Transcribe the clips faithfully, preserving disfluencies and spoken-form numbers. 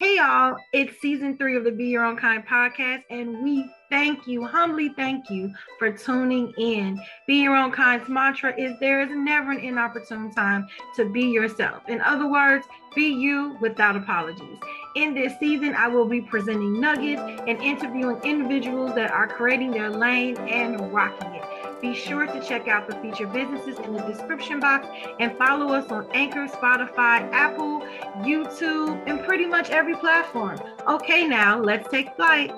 Hey y'all, it's season three of the Be Your Own Kind podcast, and we thank you, humbly thank you for tuning in. Be Your Own Kind's mantra is there is never an inopportune time to be yourself. In other words, be you without apologies. In this season, I will be presenting nuggets and interviewing individuals that are creating their lane and rocking it. Be sure to check out the featured businesses in the description box and follow us on Anchor, Spotify, Apple, YouTube, and pretty much every platform. Okay, now let's take flight.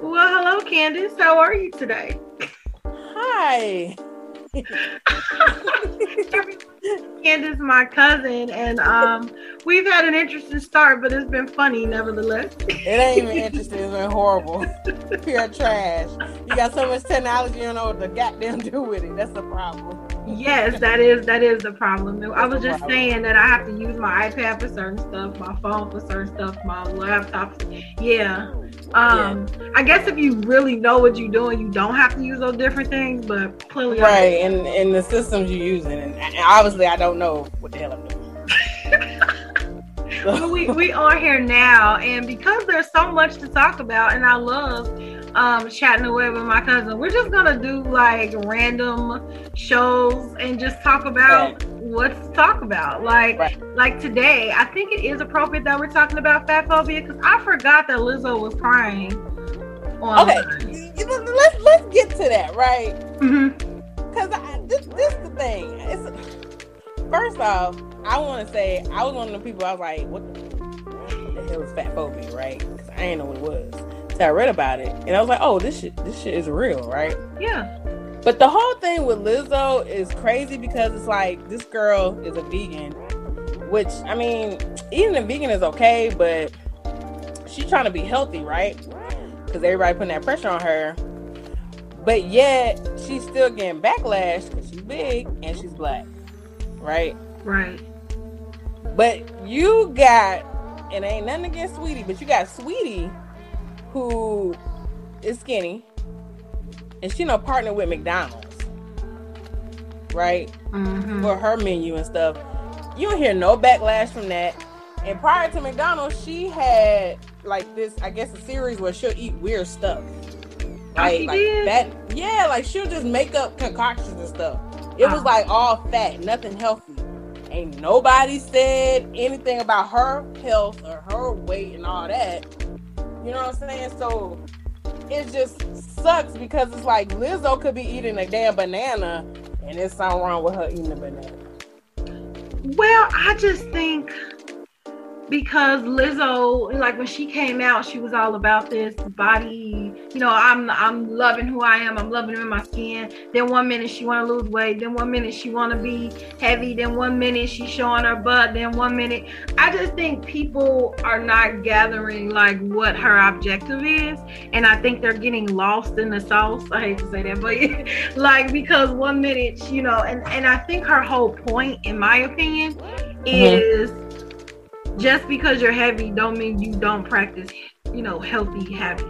Well, hello, Candace. How are you today? Hi. Candace, my cousin, and um, we've had an interesting start, but it's been funny nevertheless. It ain't even interesting. It's been horrible. Pure trash. You got so much technology, you don't know what to goddamn do with it. That's the problem. Yes, that is that is the problem. I was just saying that I have to use my iPad for certain stuff, my phone for certain stuff, my laptop. Yeah. Um, yeah. I guess if you really know what you're doing, you don't have to use those different things, but clearly. Right, and, and the systems you're using. And, and obviously, I don't know what the hell I'm doing. Well, we, we are here now, and because there's so much to talk about, and I love um chatting away with my cousin, we're just gonna do like random shows and just talk about right. what to talk about, like right. like today I think it is appropriate that we're talking about fat phobia, because I forgot that Lizzo was crying on okay the- let's let's get to that right because mm-hmm. this this the thing. It's, first off, I want to say I was one of the people, I was like, what the, what the hell is fat phobia, right? Because I didn't know what it was. I read about it and I was like, oh, this shit this shit is real, right? Yeah. But the whole thing with Lizzo is crazy because it's like, this girl is a vegan, which, I mean, eating a vegan is okay, but she's trying to be healthy, right? Because everybody putting that pressure on her, but yet she's still getting backlash because she's big and she's black, right? Right. But you got, and ain't nothing against Sweetie, but you got Sweetie who is skinny, and she no partner with McDonald's, right? Mm-hmm. For her menu and stuff. You don't hear no backlash from that. And prior to McDonald's, she had like this, I guess, a series where she'll eat weird stuff. Like, oh, like that, yeah, like she'll just make up concoctions and stuff. It wow. was like all fat, nothing healthy. Ain't nobody said anything about her health or her weight and all that. You know what I'm saying? So it just sucks because it's like Lizzo could be eating a damn banana and there's something wrong with her eating a banana. Well, I just think because Lizzo, like when she came out, she was all about this body, you know, I'm I'm loving who I am, I'm loving in my skin. Then one minute she wanna lose weight, then one minute she wanna be heavy, then one minute she's showing her butt, then one minute. I just think people are not gathering like what her objective is, and I think they're getting lost in the sauce. I hate to say that, but like, because one minute, you know, and, and I think her whole point, in my opinion, mm-hmm. is just because you're heavy don't mean you don't practice, you know, healthy habits.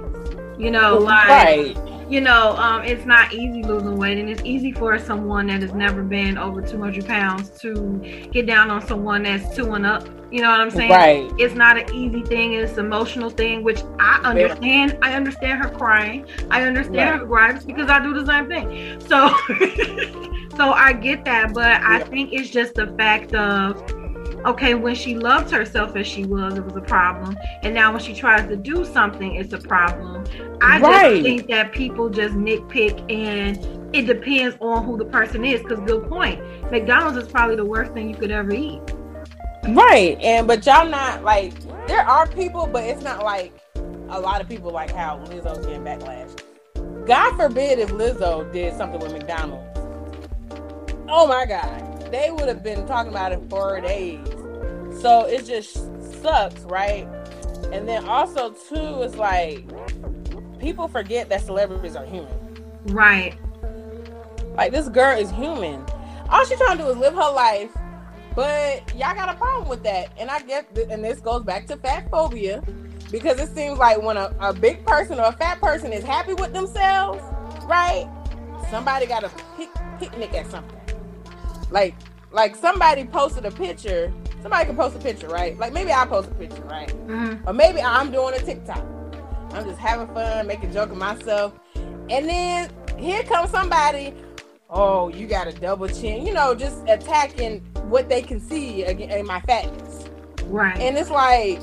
You know, like, right. you know, um, it's not easy losing weight, and it's easy for someone that has never been over two hundred pounds to get down on someone that's two and up. You know what I'm saying? Right. It's not an easy thing. It's an emotional thing, which I understand. Yeah. I understand her crying. I understand right. her gripes because I do the same thing. So, so I get that, but yeah. I think it's just the fact of, okay, when she loved herself as she was, it was a problem. And now when she tries to do something, it's a problem. I right. just think that people just nitpick, and it depends on who the person is. Because good point. McDonald's is probably the worst thing you could ever eat. Right. And but y'all not like, there are people, but it's not like a lot of people like how Lizzo's getting backlash. God forbid if Lizzo did something with McDonald's. Oh my God. They would have been talking about it for days. So it just sucks, right? And then also too, it's like people forget that celebrities are human. Right. Like, this girl is human. All she's trying to do is live her life, but y'all got a problem with that. And I guess, th- and this goes back to fat phobia, because it seems like when a, a big person or a fat person is happy with themselves, right? Somebody got a pic- picnic at something. Like, like somebody posted a picture somebody can post a picture, right? Like maybe I post a picture, right? Mm-hmm. Or maybe I'm doing a TikTok. I'm just having fun, making a joke of myself. And then here comes somebody, oh, you got a double chin, you know, just attacking what they can see in my fatness. Right. And it's like,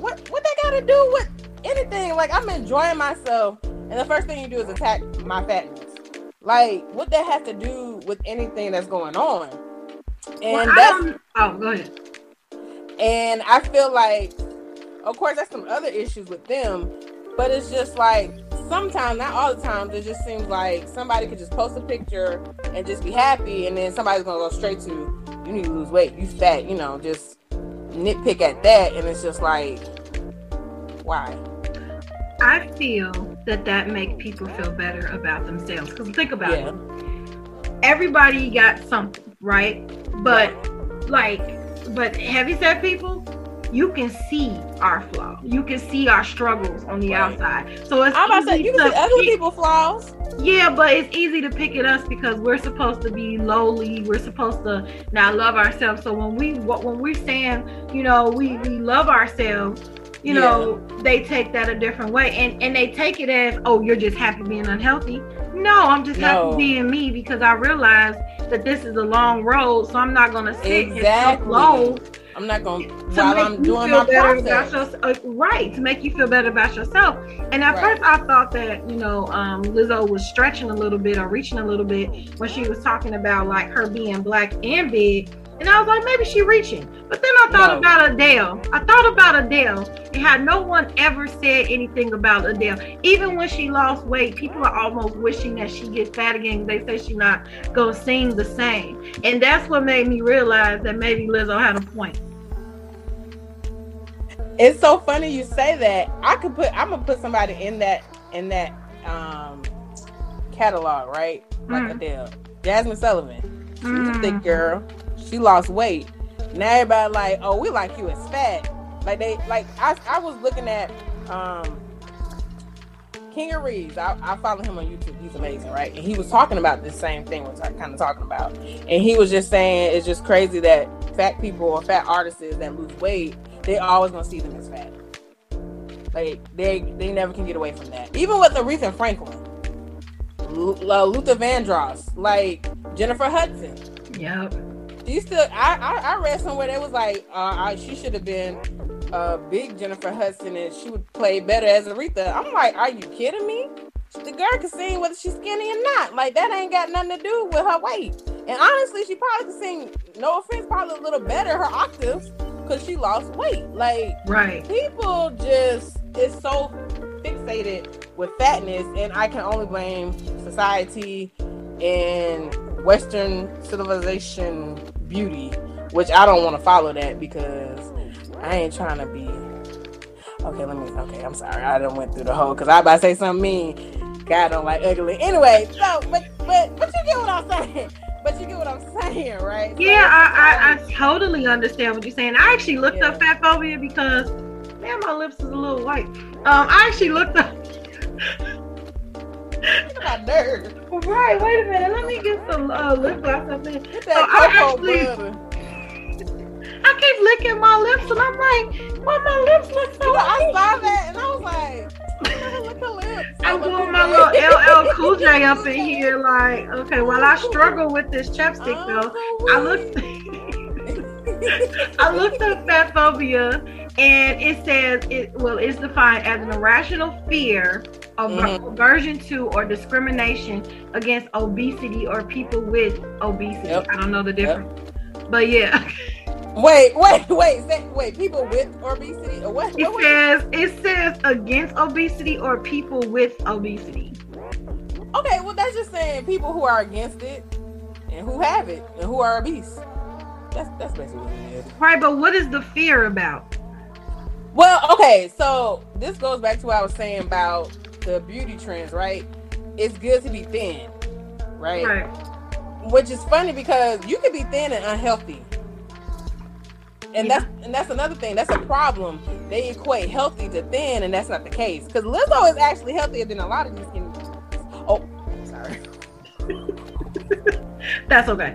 what what they got to do with anything? Like, I'm enjoying myself, and the first thing you do is attack my fatness. Like, what that has to do with anything that's going on? And well, that's, oh, go ahead. And I feel like, of course, that's some other issues with them, but it's just like, sometimes, not all the time, it just seems like somebody could just post a picture and just be happy, and then somebody's gonna go straight to, you need to lose weight, you fat, you know, just nitpick at that, and it's just like, why? I feel that that makes people feel better about themselves, because think about yeah. it, everybody got something, right? But like, but heavyset people, you can see our flaws. You can see our struggles on the right. outside. So it's I'm easy about to say, you can see other people's flaws. Yeah, but it's easy to pick at us because we're supposed to be lowly. We're supposed to not love ourselves. So when we when we're saying, you know, we, we love ourselves, you yeah. know, they take that a different way. And and they take it as, oh, you're just happy being unhealthy. No, I'm just no. happy being me, because I realize that this is a long road. So I'm not going to sit exactly. and so low. I'm not going to, while I'm doing my process. Your, uh, right, to make you feel better about yourself. And at right. first I thought that, you know, um, Lizzo was stretching a little bit or reaching a little bit when she was talking about like her being black and big. And I was like, maybe she reaching. But then I thought no. about Adele. I thought about Adele and how no one ever said anything about Adele. Even when she lost weight, people are almost wishing that she get fat again. They say she's not going to sing the same. And that's what made me realize that maybe Lizzo had a point. It's so funny you say that. I could put, I'm gonna put somebody in that in that um, catalog, right? Like mm. Adele, Jasmine Sullivan. She's mm. a thick girl. She lost weight. Now everybody like, oh, we like you as fat. Like they, like I, I was looking at um, Kinga Reeves. I, I follow him on YouTube. He's amazing, right? And he was talking about this same thing we're t- kind of talking about. And he was just saying it's just crazy that fat people or fat artists that lose weight, they're always gonna see them as fat. Like they they never can get away from that. Even with Aretha Franklin, L- uh, Luther Vandross, like Jennifer Hudson. Yep. She still. I I, I read somewhere that was like uh, I, she should have been a uh, big Jennifer Hudson and she would play better as Aretha. I'm like, are you kidding me? The girl can sing whether she's skinny or not. Like that ain't got nothing to do with her weight. And honestly, she probably could sing. No offense, probably a little better her octaves. Because she lost weight. Like right. people just is so fixated with fatness, and I can only blame society and Western civilization beauty, which I don't want to follow that because I ain't trying to be okay let me okay I'm sorry I done went through the whole because I about to say something mean. God don't like ugly anyway, so but but but you get what I'm saying. But you get what I'm saying, right? Yeah, so, I, I, I totally understand what you're saying. I actually looked yeah. up fat phobia because, man, my lips is a little white. Um, I actually looked up. My nerves. Right, wait a minute. Let me get some uh, lip gloss up in. So I actually, butter. I keep licking my lips and I'm like, why my lips look so you know, white? I saw that and I was like. I'm doing my little L L Cool J up in here, like, okay, while I struggle with this chapstick, though, I looked I looked up fat phobia, and it says, it well, it's defined as an irrational fear of mm-hmm. aversion to or discrimination against obesity or people with obesity. Yep. I don't know the difference, yep. but yeah. Wait, wait, wait, wait! People with obesity, or what? It says it says against obesity or people with obesity. Okay, well that's just saying people who are against it and who have it and who are obese. That's that's basically what it is. Right, but what is the fear about? Well, okay, so this goes back to what I was saying about the beauty trends, right? It's good to be thin, right? Right. Which is funny because you can be thin and unhealthy. And yeah. that's and that's another thing. That's a problem. They equate healthy to thin, and that's not the case. Because Lizzo is actually healthier than a lot of these skinny people. Oh, I'm sorry. That's okay.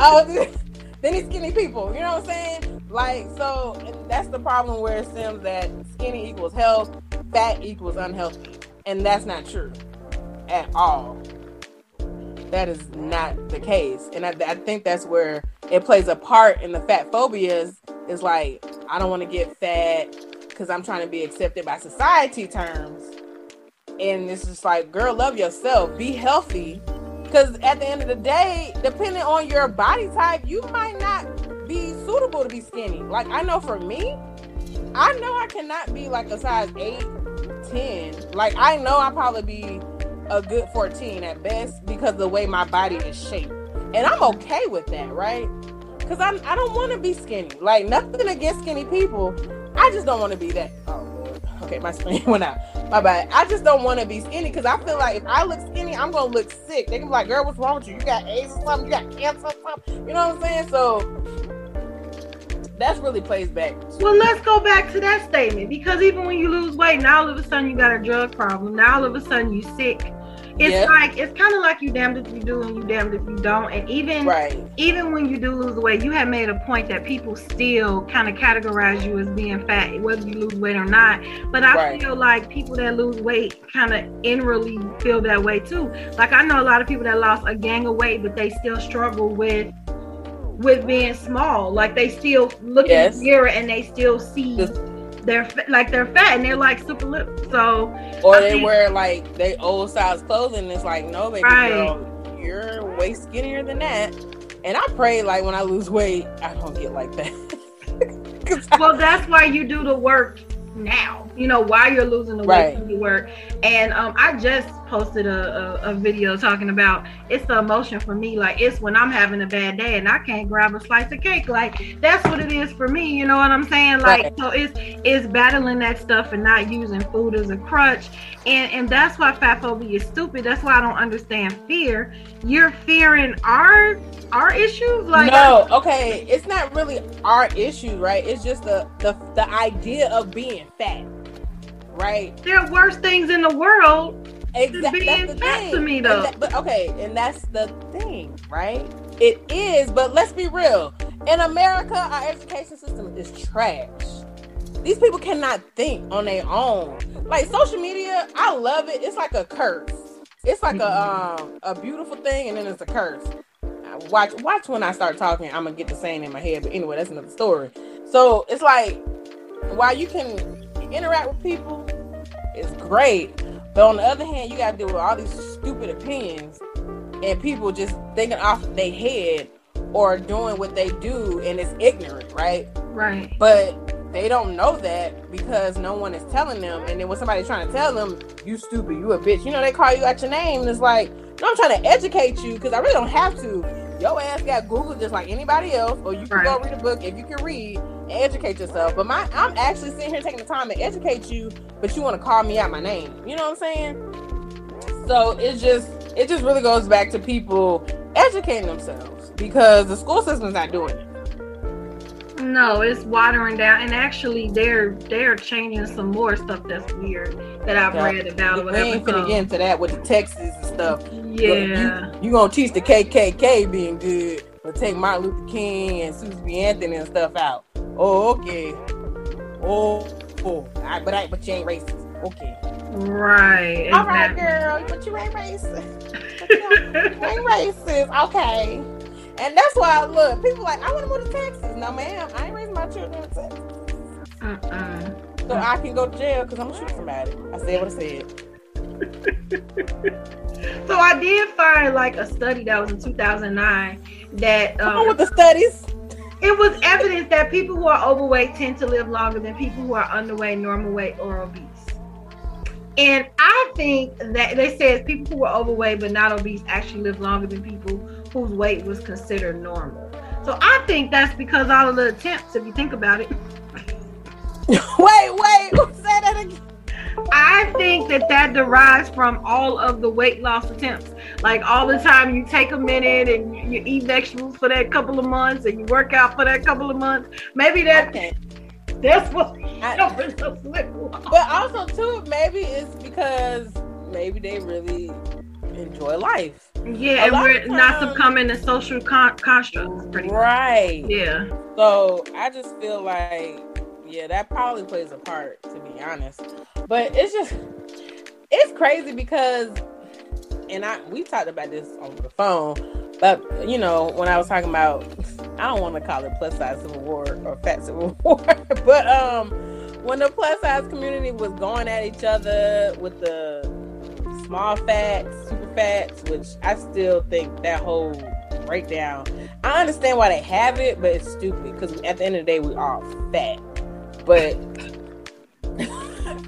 I was, Then these skinny people, you know what I'm saying? Like, so that's the problem where it seems that skinny equals health, fat equals unhealthy. And that's not true at all. That is not the case. And I, I think that's where it plays a part in the fat phobias. Is like, I don't want to get fat because I'm trying to be accepted by society terms. And it's just like, girl, love yourself. Be healthy. Because at the end of the day, depending on your body type, you might not be suitable to be skinny. Like, I know for me, I know I cannot be like a size eight, ten. Like, I know I'll probably be a good fourteen at best because of the way my body is shaped. And I'm okay with that, right? Because I I don't want to be skinny. Like, nothing against skinny people. I just don't want to be that. Oh, Lord. Okay, my screen went out. My bad. I just don't want to be skinny because I feel like if I look skinny, I'm going to look sick. They can be like, girl, what's wrong with you? You got AIDS or something? You got cancer or something? You know what I'm saying? So that really plays back. Well, let's go back to that statement, because even when you lose weight, now all of a sudden you got a drug problem. Now all of a sudden you sick. It's yep. like, it's kind of like you damned if you do and you damned if you don't. And even right. even when you do lose weight, you have made a point that people still kind of categorize you as being fat, whether you lose weight or not. But I right. feel like people that lose weight kind of inwardly feel that way too. Like, I know a lot of people that lost a gang of weight, but they still struggle with with being small. Like, they still look yes. in the mirror and they still see the- they're like they're fat and they're like super lip. So or I they think, wear like they old size clothes and it's like, no baby right. girl, you're way skinnier than that. And I pray like when I lose weight, I don't get like that. Well, I, that's why you do the work now. You know, while you're losing the weight, right. you work. And um, I just posted a, a, a video talking about it's the emotion for me. Like, it's when I'm having a bad day and I can't grab a slice of cake. Like, that's what it is for me. You know what I'm saying? Like, right. so it's it's battling that stuff and not using food as a crutch. And and that's why fat phobia is stupid. That's why I don't understand fear. You're fearing our our issues? Like, no, okay. It's not really our issue, right? It's just the the, the idea of being fat. Right. There are worse things in the world. Exactly. Being that's the fat thing. To me, though. That, but okay, and that's the thing, right? It is, but let's be real. In America, our education system is trash. These people cannot think on their own. Like, social media, I love it. It's like a curse. It's like a um, a beautiful thing, and then it's a curse. Watch, watch when I start talking, I'm gonna get the saying in my head. But anyway, that's another story. So it's like, while you can interact with people, it's great. But on the other hand, you got to deal with all these stupid opinions and people just thinking off their head or doing what they do, and it's ignorant, right? Right. But they don't know that because no one is telling them. And then when somebody's trying to tell them, you stupid, you a bitch, you know, they call you out your name. And it's like, no, I'm trying to educate you because I really don't have to. Your ass got Google just like anybody else, or you can right. go read a book if you can read. Educate yourself, but my I'm actually sitting here taking the time to educate you, but you want to call me out my name. You know what I'm saying? So it's just it just really goes back to people educating themselves because the school system's not doing it. No, it's watering down, and actually they're they're changing some more stuff that's weird that I've yeah. read about. We ain't finna get into that with the Texas and stuff. Yeah, you, you gonna teach the K K K being good, but take Martin Luther King and Susan B. Anthony and stuff out. Oh, okay. Oh, oh. I, but I, but you ain't racist. Okay. Right. Exactly. All right, girl. But you ain't racist. But you ain't racist. Okay. And that's why I look. People like, I want to move to Texas. No, ma'am. I ain't raising my children in Texas. Uh-uh. So I can go to jail because I'm going to shoot somebody. I said what I said. So I did find like a study that was in two thousand nine that. Um, Come on with the studies. It was evidence that people who are overweight tend to live longer than people who are underweight, normal weight, or obese. And I think that they said people who are overweight but not obese actually live longer than people whose weight was considered normal. So I think that's because all of the attempts, if you think about it. wait, wait, say that again. I think that that derives from all of the weight loss attempts. Like all the time you take a minute and you, you eat vegetables for that couple of months and you work out for that couple of months. Maybe that, okay. that's what I, but also too, maybe it's because maybe they really enjoy life. Yeah, and we're times, not succumbing to social con- constructs, pretty right. much. Right. Yeah. So I just feel like, yeah, that probably plays a part, to be honest. But it's just, it's crazy because, and I we talked about this on the phone, but, you know, when I was talking about, I don't want to call it plus size civil war or fat civil war, but um, when the plus size community was going at each other with the small fats, super fats, which I still think that whole breakdown, I understand why they have it, but it's stupid because at the end of the day, we all fat. But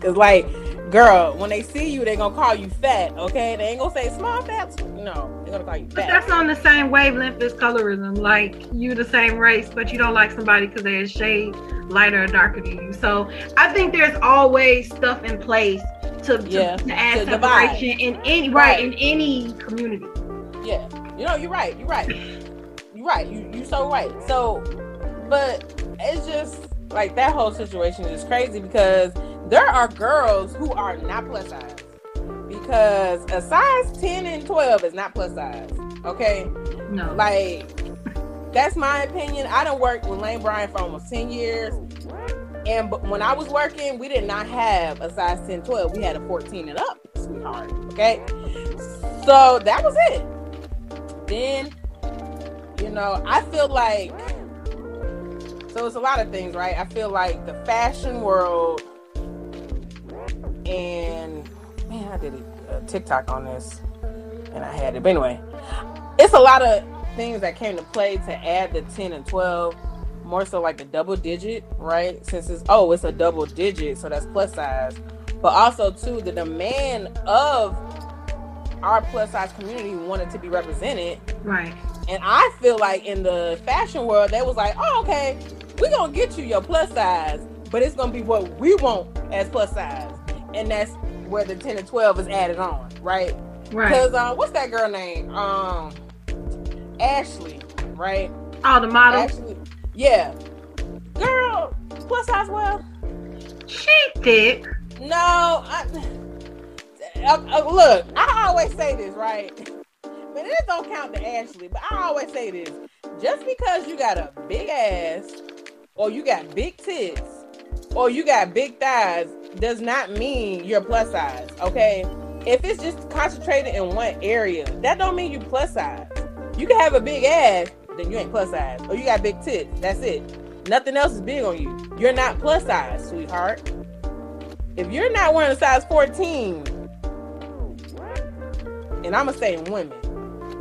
it's like, girl, when they see you, they're going to call you fat, okay? They ain't going to say small fats. No, they're going to call you fat. But that's on the same wavelength as colorism. Like, you the same race, but you don't like somebody because they're a shade lighter or darker than you. So I think there's always stuff in place to, to, yeah, to add to separation divide. in any, right, right, in any community. Yeah. You know, you're right. You're right. You're right. You, you're so right. So, but it's just... like that whole situation is crazy because there are girls who are not plus size because a size ten and twelve is not plus size. Okay. No. Like that's my opinion. I done worked with Lane Bryant for almost ten years. And but when I was working, we did not have a size ten, twelve. We had a fourteen and up, sweetheart. Okay. So that was it. Then, you know, I feel like, so it's a lot of things, right? I feel like the fashion world and, man, I did a TikTok on this and I had it. But anyway, it's a lot of things that came to play to add the ten and twelve, more so like the double digit, right? Since it's, oh, it's a double digit, so that's plus size. But also, too, the demand of our plus size community wanted to be represented. Right. And I feel like in the fashion world, they was like, oh, okay, we're going to get you your plus size, but it's going to be what we want as plus size. And that's where the ten and twelve is added on, right? Right. Because uh, what's that girl name? Um, Ashley, right? Oh, the model? Ashley. Yeah. Girl, plus size well? She thick. No. I, I, I, look, I always say this, right? But it don't count to Ashley, but I always say this. Just because you got a big ass, or you got big tits, or you got big thighs, does not mean you're plus size, okay? If it's just concentrated in one area, that don't mean you plus size. You can have a big ass, then you ain't plus size. Or you got big tits, that's it. Nothing else is big on you. You're not plus size, sweetheart. If you're not wearing a size fourteen, and I'm going to say women,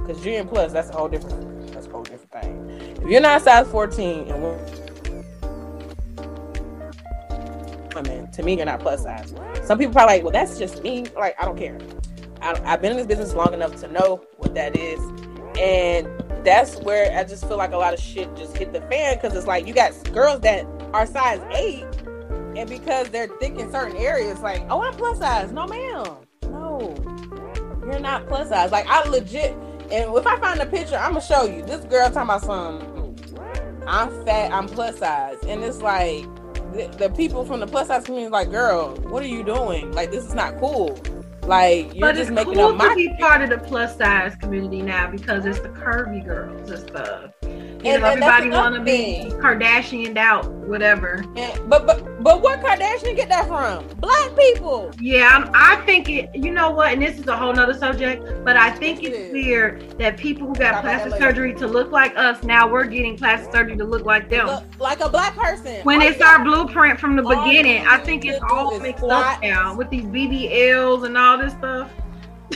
because G and plus, that's a whole different, that's a whole different thing. If you're not size fourteen and women, to me, you're not plus size. Some people probably like, well, that's just me. Like, I don't care. I, I've been in this business long enough to know what that is. And that's where I just feel like a lot of shit just hit the fan, because it's like, you got girls that are size eight, and because they're thick in certain areas, like, oh, I'm plus size. No, ma'am. No. You're not plus size. Like, I legit... and if I find a picture, I'm going to show you. This girl talking about some, I'm fat, I'm plus size. And it's like, the, the people from the plus size community is like, girl, what are you doing? Like, this is not cool. Like, you're but just making cool up my... But it's cool to be part of the plus size community now because it's the curvy girls and stuff. You and, know, and everybody want to be Kardashian'd out, whatever. And, but but but what Kardashian get that from? Black people. Yeah, I'm, I think it, you know what, and this is a whole nother subject, but I think yes, it's it weird that people who got Stop plastic surgery to look like us, now we're getting plastic surgery to look like them. Look, like a black person. When like it's that. Our blueprint from the all beginning, I think it's all mixed squats. Up now with these B B Ls and all this stuff.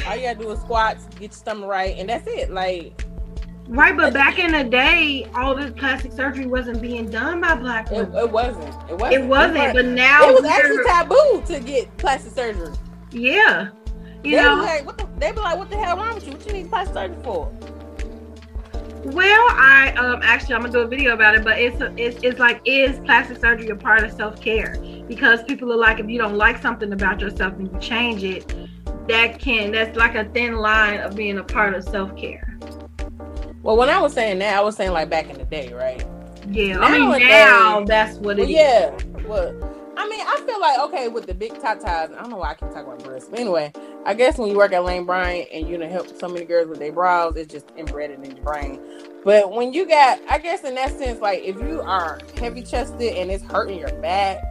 All you gotta do is squats, get your stomach right, and that's it. Like... right, but back in the day, all this plastic surgery wasn't being done by black women. It, it wasn't. It wasn't. It wasn't. It but now it was actually taboo to get plastic surgery. Yeah, you they know, be like, what the, they be like, "What the hell wrong with you? What you need plastic surgery for?" Well, I um actually I'm gonna do a video about it, but it's a, it's it's like, is plastic surgery a part of self care? Because people are like, if you don't like something about yourself and you change it, that can that's like a thin line of being a part of self care. Well, when I was saying that, I was saying like back in the day, right? Yeah, now I mean, now day, that's what it well, is. Yeah, well, I I mean, I feel like, okay, with the big top ties, I don't know why I keep talking about breasts. But anyway, I guess when you work at Lane Bryant and you done help so many girls with their bras, it's just embedded in your brain. But when you got, I guess in that sense, like, if you are heavy-chested and it's hurting your back,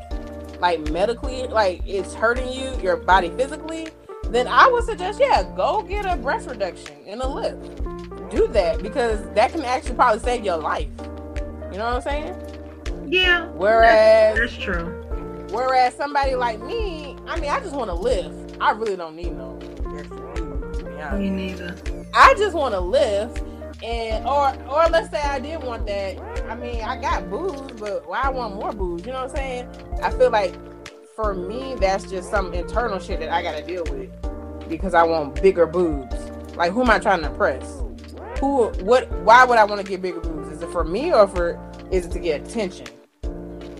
like, medically, like, it's hurting you, your body physically, then I would suggest, yeah, go get a breast reduction and a lift. Do that, because that can actually probably save your life. You know what I'm saying? Yeah. Whereas that's, that's true. Whereas somebody like me, I mean, I just want to live. I really don't need no. Me neither. I just want to live, and or or let's say I did want that. I mean, I got boobs, but why I want more boobs? You know what I'm saying? I feel like for me, that's just some internal shit that I gotta deal with because I want bigger boobs. Like, who am I trying to impress? Who? What? Why would I want to get bigger boobs? Is it for me or for? Is it to get attention?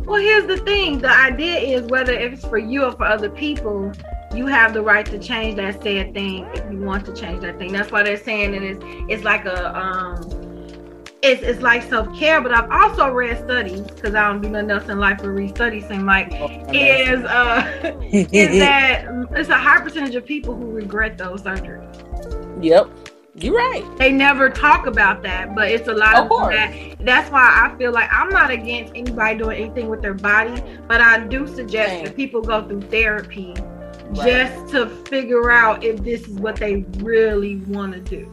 Well, here's the thing. The idea is whether if it's for you or for other people, you have the right to change that said thing if you want to change that thing. That's why they're saying it is. It's like a. Um, it's it's like self care. But I've also read studies, because I don't do nothing else in life but read studies. And like, oh, is uh, is that it's a high percentage of people who regret those surgeries. Yep. You're right. They never talk about that, but it's a lot of, of that. That's why I feel like I'm not against anybody doing anything with their body, but I do suggest Dang. that people go through therapy right. just to figure out if this is what they really want to do.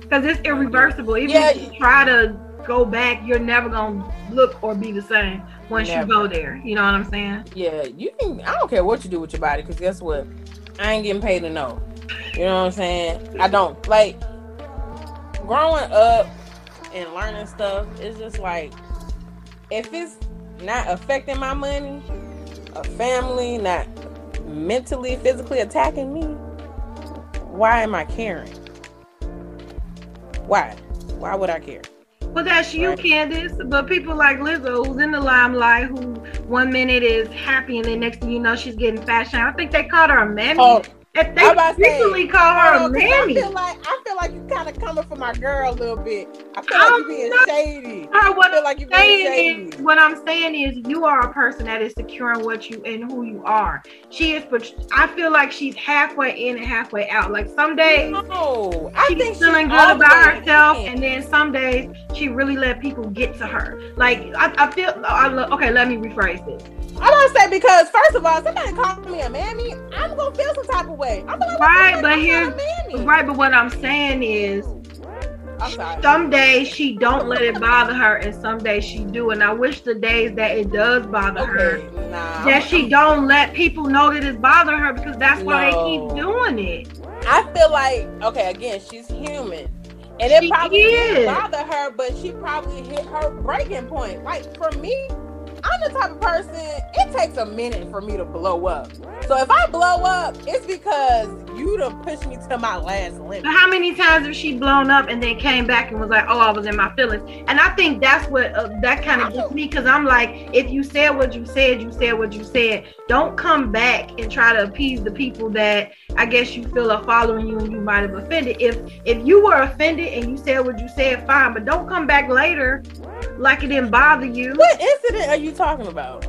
Because it's irreversible. Even yeah. if you try to go back, you're never going to look or be the same once never. you go there. You know what I'm saying? Yeah, you can. I don't care what you do with your body, because guess what? I ain't getting paid to know. You know what I'm saying? I don't, like, growing up and learning stuff, it's just like, if it's not affecting my money, a family, not mentally, physically attacking me, why am I caring? Why? Why would I care? Well, that's you, right? Candace. But people like Lizzo, who's in the limelight, who one minute is happy and then next thing you know, she's getting fashion. I think they called her a mammy. Oh. If they recently call her a mammy. I feel like I feel like you kind of coming for my girl a little bit. I feel I'm like you being shady. Her, what I feel I'm like you being shady. Is, what I'm saying is, you are a person that is securing what you and who you are. She is, but I feel like she's halfway in and halfway out. Like some days, no, I she's think feeling she's good about herself, in. and then some days she really let people get to her. Like I, I feel. I lo- okay, let me rephrase this. I don't say because first of all, somebody called me a mammy, I'm gonna feel some type of way. I'm gonna right, but here's right. But what I'm saying is, I'm sorry. Some days she don't let it bother her, and some days she do. And I wish the days that it does bother okay, her, nah, that she don't let people know that it's bothering her, because that's why no. they keep doing it. I feel like okay, again, she's human. And it she probably is. didn't bother her, but she probably hit her breaking point. Like for me, I'm the type of person, it takes a minute for me to blow up. So if I blow up, it's because you done pushed me to my last limit. But how many times have she blown up and then came back and was like, oh, I was in my feelings? And I think that's what, uh, that kind of gets me, because I'm like, if you said what you said, you said what you said. Don't come back and try to appease the people that I guess you feel are following you and you might have offended. If, if you were offended and you said what you said, fine, but don't come back later like it didn't bother you. What incident are you talking about?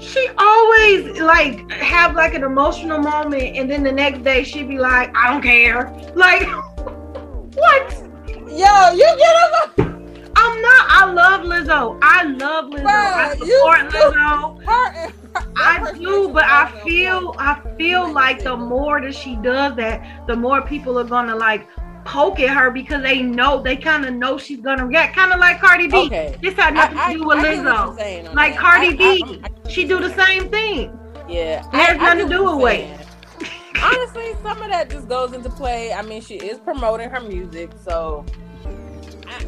She always like have like an emotional moment, and then the next day she be like, I don't care. Like, what? Yo, you get up. I'm not. I love Lizzo. I love Lizzo. Bruh, I support Lizzo. Her, her, I do, but I feel, I feel like the more that she does that, the more people are gonna like poke at her, because they know, they kind of know she's gonna react, kind of like Cardi B. Okay. This had nothing I, to do with I, I Lizzo. Saying, like man. Cardi I, B, I, I, I, she do the same thing. Yeah, I, there's I, nothing I to do with. Honestly, some of that just goes into play. I mean, she is promoting her music, so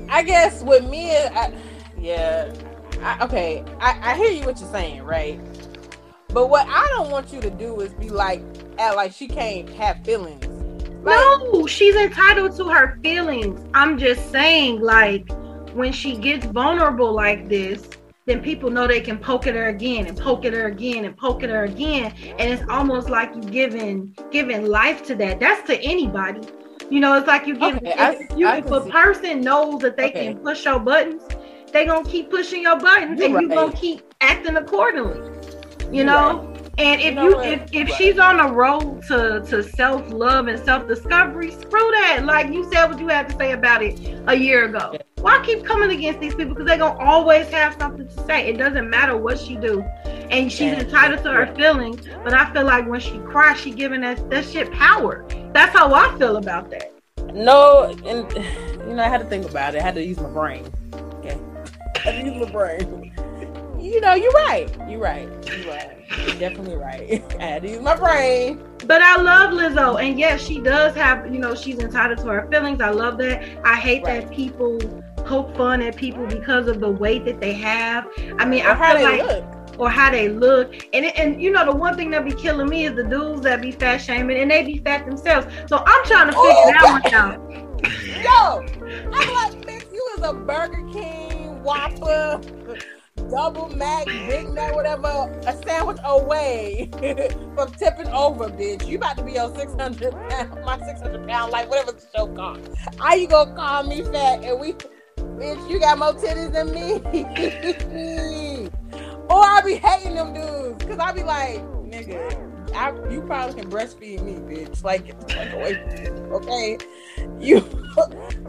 I, I guess with me, I, yeah, I, okay, I, I hear you what you're saying, right? But what I don't want you to do is be like, act like she can't have feelings. Like, no, she's entitled to her feelings. I'm just saying, like, when she gets vulnerable like this, then people know they can poke at her again and poke at her again and poke at her again. And it's almost like you're giving, giving life to that. That's to anybody. You know, it's like you give. Okay, if, I, if a person knows that they okay. can push your buttons, they're going to keep pushing your buttons, you're and right. you're going to keep acting accordingly. you know? Right. And if you, you know if, if right. she's on a road to, to self-love and self-discovery, screw that. Like you said what you had to say about it a year ago. Why keep coming against these people? Because they're going to always have something to say. It doesn't matter what she do. And she's entitled to her feelings. But I feel like when she cries, she giving us that, that shit power. That's how I feel about that. No, and you know, I had to think about it. I had to use my brain. Okay. I had to use my brain. You know, you're right. You're right. You're right. You're definitely right. I had to use my brain. But I love Lizzo. And yes, she does have, you know, she's entitled to her feelings. I love that. I hate right. that people poke fun at people because of the weight that they have. I mean, or I how feel they like, look. Or how they look. And, and you know, the one thing that be killing me is the dudes that be fat shaming and they be fat themselves. So I'm trying to figure Ooh, that one out. Yo, I'm like, bitch, you is a Burger King, Whopper, Double Mac, Big Mac, whatever, a sandwich away from tipping over, bitch. You about to be on six hundred pound, my six hundred pound life, whatever the show called. How you gonna call me fat and we, bitch, you got more titties than me? Or I be hating them dudes, cause I be like, nigga, I, you probably can breastfeed me, bitch. Like, get the fuck away from me, okay? You,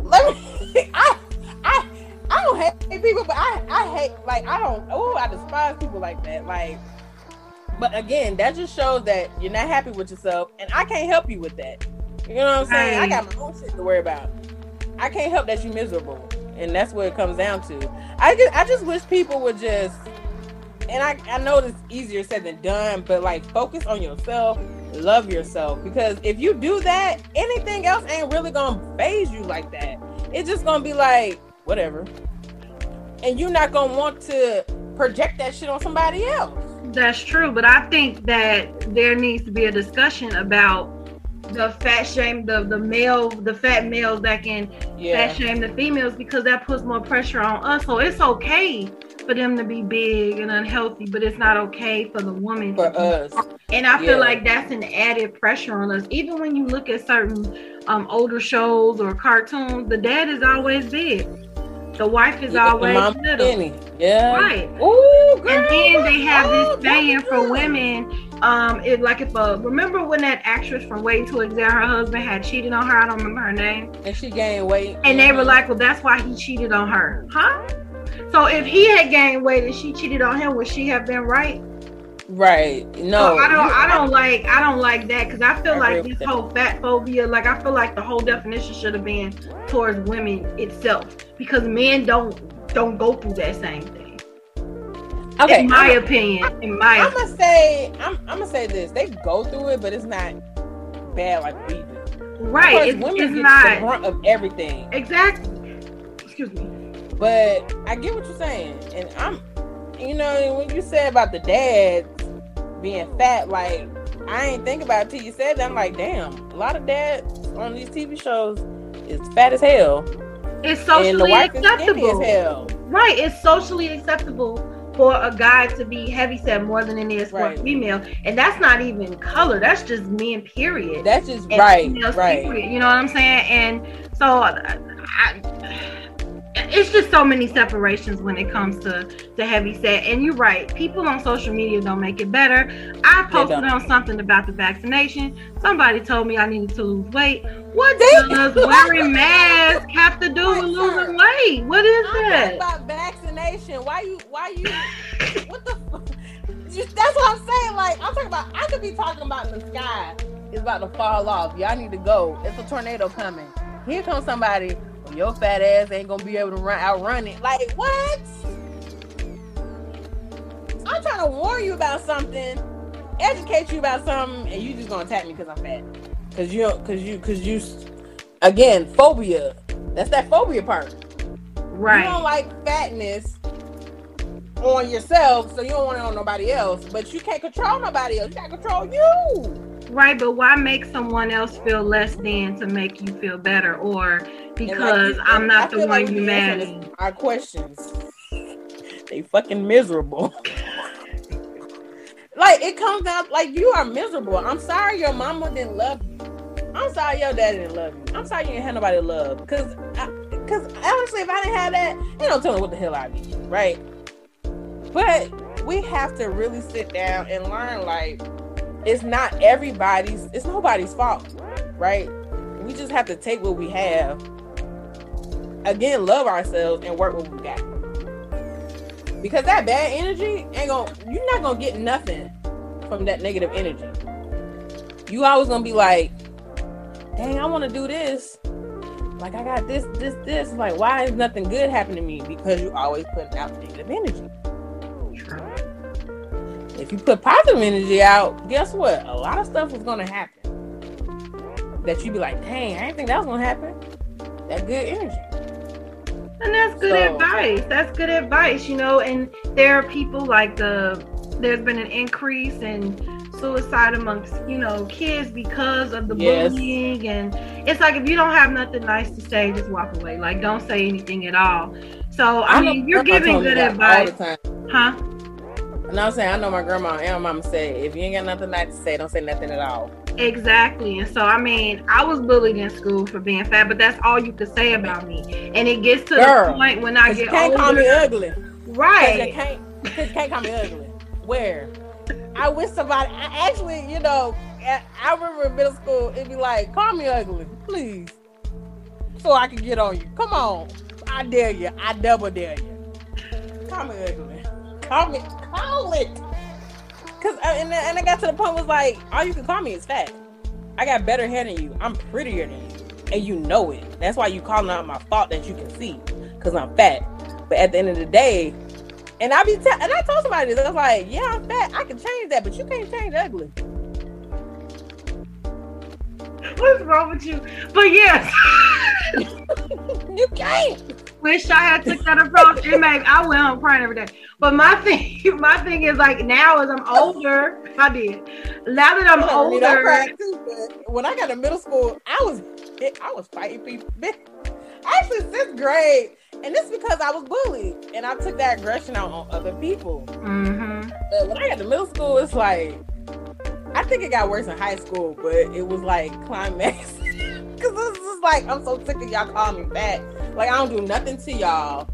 let me, I, I, I don't hate people, but I, I hate, like, I don't, oh, I despise people like that. Like, but again, that just shows that you're not happy with yourself, and I can't help you with that. You know what I'm saying? Right. I got my own shit to worry about. I can't help that you're miserable, and that's what it comes down to. I just, I just wish people would just, and I, I know it's easier said than done, but, like, focus on yourself, love yourself, because if you do that, anything else ain't really gonna phase you like that. It's just gonna be like, whatever, and you're not gonna want to project that shit on somebody else. That's true, but I think that there needs to be a discussion about the fat shame, the the male, the fat males that can yeah. fat shame the females, because that puts more pressure on us. So it's okay for them to be big and unhealthy, but it's not okay for the woman. For us. And I yeah. feel like that's an added pressure on us. Even when you look at certain um, older shows or cartoons, the dad is always big. The wife is yeah, always little. Skinny. Yeah. Right. Ooh, girl, and then they have oh, this ban for women. Um, it, like if a, remember when that actress from Waiting to Exile, her husband had cheated on her? I don't remember her name. And she gained weight. And yeah. they were like, well, that's why he cheated on her. Huh? So if he had gained weight and she cheated on him, would she have been right? Right. No. So I don't. I don't like. I don't like that, because I feel I like this whole fat phobia. Like I feel like the whole definition should have been towards women itself, because men don't don't go through that same thing. Okay. In my I'm, opinion. I'm, in my. I'm gonna say. I'm, I'm gonna say this. They go through it, but it's not bad like we do. Right. It's, women it's get not the brunt of everything. Exactly. Excuse me. But I get what you're saying, and I'm, you know, when you said about the dads being fat, like, I ain't think about it till you said that. I'm like, damn, a lot of dads on these T V shows is fat as hell. It's socially acceptable. As hell. Right, it's socially acceptable for a guy to be heavyset more than it is for right. a female, and that's not even color. That's just men, period. That's just and right, right. Period, you know what I'm saying? And so, I, I it's just so many separations when it comes to, to heavy set. And you're right. People on social media don't make it better. I posted on something about the vaccination. Somebody told me I needed to lose weight. What does wearing masks have to do with losing weight? What is that? I'm talking about vaccination. Why you, why you, what the fuck? That's what I'm saying. Like, I'm talking about, I could be talking about the sky is about to fall off. Y'all need to go. It's a tornado coming. Here comes somebody. Your fat ass ain't gonna be able to run outrun it. Like, what? I'm trying to warn you about something, educate you about something, and you just gonna attack me because I'm fat. Cause you, cause you, cause you. Again, phobia. That's that phobia part. Right. You don't like fatness on yourself, so you don't want it on nobody else. But you can't control nobody else. You gotta control you. Right, but why make someone else feel less than to make you feel better, or because like, I'm not I the one you mad at? Our questions, they fucking miserable. Like, it comes out like you are miserable. I'm sorry your mama didn't love you. I'm sorry your daddy didn't love you. I'm sorry you didn't have nobody to love. Because, because honestly, if I didn't have that, you don't tell me what the hell I'd be, right? But we have to really sit down and learn, like, it's not everybody's, it's nobody's fault, right? We just have to take what we have. Again, love ourselves and work what we got. Because that bad energy ain't gonna, you're not gonna get nothing from that negative energy. You always gonna be like, dang, I wanna do this. Like, I got this, this, this. Like, why is nothing good happening to me? Because you always putting out negative energy. If you put positive energy out, guess what? A lot of stuff is gonna happen. That you be like, dang, I didn't think that was gonna happen. That good energy. And that's good so, advice. That's good advice, you know. And there are people like the, there's been an increase in suicide amongst, you know, kids because of the yes. bullying. And it's like, if you don't have nothing nice to say, just walk away. Like, don't say anything at all. So, I, I mean, you're giving good advice. Huh? And I was saying, I know my grandma and my mama said, if you ain't got nothing nice to say, don't say nothing at all. Exactly. And so, I mean, I was bullied in school for being fat, but that's all you could say about me. And it gets to Girl, the point when I get older. You can't older, call me ugly. Right. You can't, you can't call me ugly. Where? I wish somebody, I actually, you know, I remember in middle school, it'd be like, call me ugly, please. So I can get on you. Come on. I dare you. I double dare you. Call me ugly. Call me, call it. Cause I, and, and I got to the point was like, all you can call me is fat. I got better hair than you. I'm prettier than you. And you know it. That's why you calling out my fault that you can see. Cause I'm fat. But at the end of the day, and I be t- and I told somebody this. I was like, yeah, I'm fat. I can change that, but you can't change ugly. What's wrong with you? But yeah. You can't. Wish I had took that approach. It made I went home crying every day. But my thing, my thing is like now as I'm older, I did. Now that I'm oh, older, I cried too, but when I got to middle school, I was I was fighting people. Actually, sixth grade, and this is because I was bullied, and I took that aggression out on other people. Mm-hmm. But when I got to middle school, it's like I think it got worse in high school, but it was like climax. Cause this is like, I'm so sick of y'all calling me fat. Like, I don't do nothing to y'all.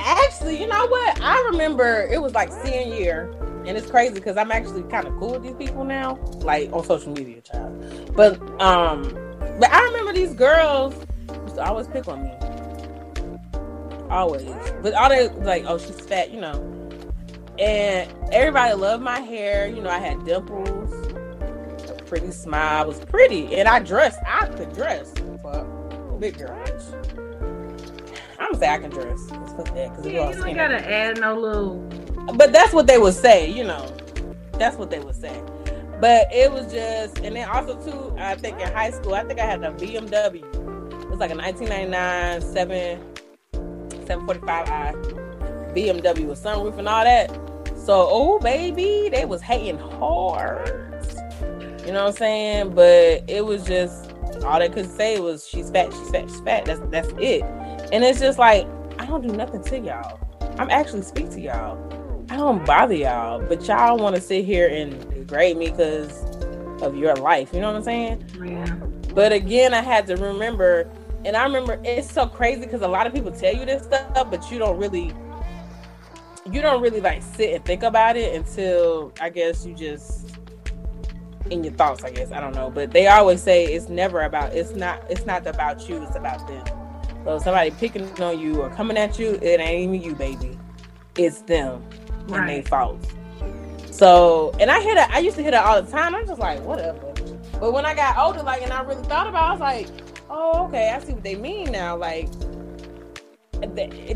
Actually, you know what? I remember it was like senior year, and it's crazy because I'm actually kind of cool with these people now, like on social media, child. But um, but I remember these girls used to always pick on me, always. But all they like, oh, she's fat, you know. And everybody loved my hair. You know, I had dimples. Pretty smile, I was pretty, and I dressed. I could dress, but big girl. I'm gonna say I can dress. Let's put that because yeah, you don't gotta up. Add no little. But that's what they would say, you know. That's what they would say. But it was just, and then also too, I think in high school, I think I had a B M W. It was like a nineteen ninety-nine seven forty-five i B M W with sunroof and all that. So, oh baby, they was hating hard. You know what I'm saying? But it was just, all they could say was, she's fat, she's fat, she's fat. That's that's it. And it's just like, I don't do nothing to y'all. I'm actually speak to y'all. I don't bother y'all. But y'all want to sit here and degrade me because of your life. You know what I'm saying? Yeah. But again, I had to remember, and I remember, it's so crazy because a lot of people tell you this stuff, but you don't really, you don't really like sit and think about it until, I guess, you just... in your thoughts, I guess. I don't know. But they always say it's never about, it's not, it's not about you, it's about them. So somebody picking on you or coming at you, it ain't even you, baby. It's them. Right. And they fault. So, and I hear that, I used to hear that all the time. I'm just like, whatever. But when I got older, like, and I really thought about it, I was like, oh, okay, I see what they mean now. Like,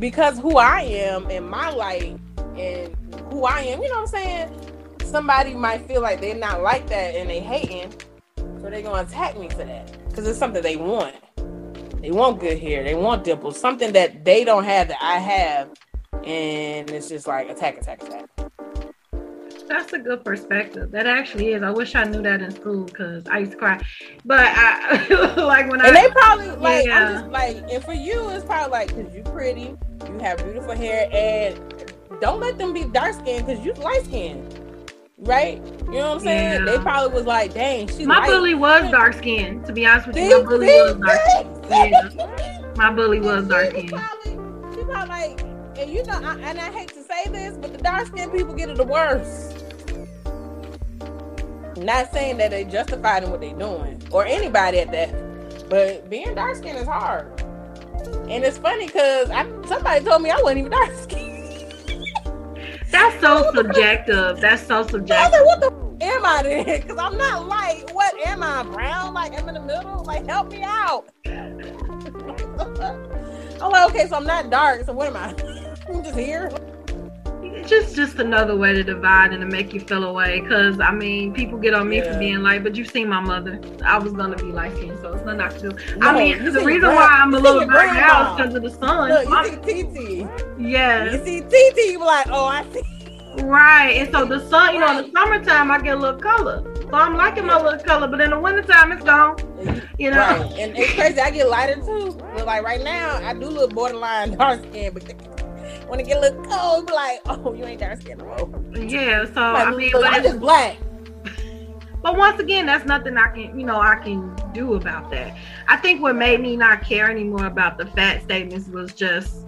because who I am in my life and who I am, you know what I'm saying? Somebody might feel like they're not like that and they hating, so they're gonna attack me for that because it's something they want. They want good hair, they want dimples, something that they don't have that I have, and it's just like attack, attack, attack. That's a good perspective. That actually is. I wish I knew that in school because I used to cry. But I like when I and they probably like yeah. I'm just like, and for you it's probably like because you're pretty, you have beautiful hair, and don't let them be dark skinned because you light skinned. Right? You know what I'm saying? Yeah. They probably was like, dang, she My light. bully was dark skinned, to be honest with you. My bully was dark skinned. Yeah. My bully was dark skinned. She probably, she probably like, and you know, I, and I hate to say say this, but the dark skinned people get it the worst. Not saying that they justified in what they're doing, or anybody at that, but being dark skinned is hard. And it's funny because somebody told me I wasn't even dark skinned. That's so subjective. That's so subjective. I was like, what the f- am I then? Because I'm not light. What am I, brown? Like, I'm in the middle? Like, help me out. I'm like, okay, so I'm not dark, so what am I? I'm just here. It's just, just another way to divide and to make you feel away. Because, I mean, people get on me yeah. for being light, but you've seen my mother. I was going to be light skin, so it's nothing I can do. No, I mean, the reason grand, why I'm a little black now is because of the sun. Look, you I'm, see T T. Yeah. You see T T, you be like, oh, I see. Right. And so the sun, you know, in the summertime, I get a little color. So I'm liking my little color, but in the wintertime, it's gone. You know? Right. And it's crazy. I get lighter, too. But, like, right now, I do look borderline dark skin, but when it get a little cold, be like, oh, you ain't dark skin no more. Yeah, so, like, I mean, but I'm just black. But once again, that's nothing I can, you know, I can do about that. I think what made me not care anymore about the fat statements was just,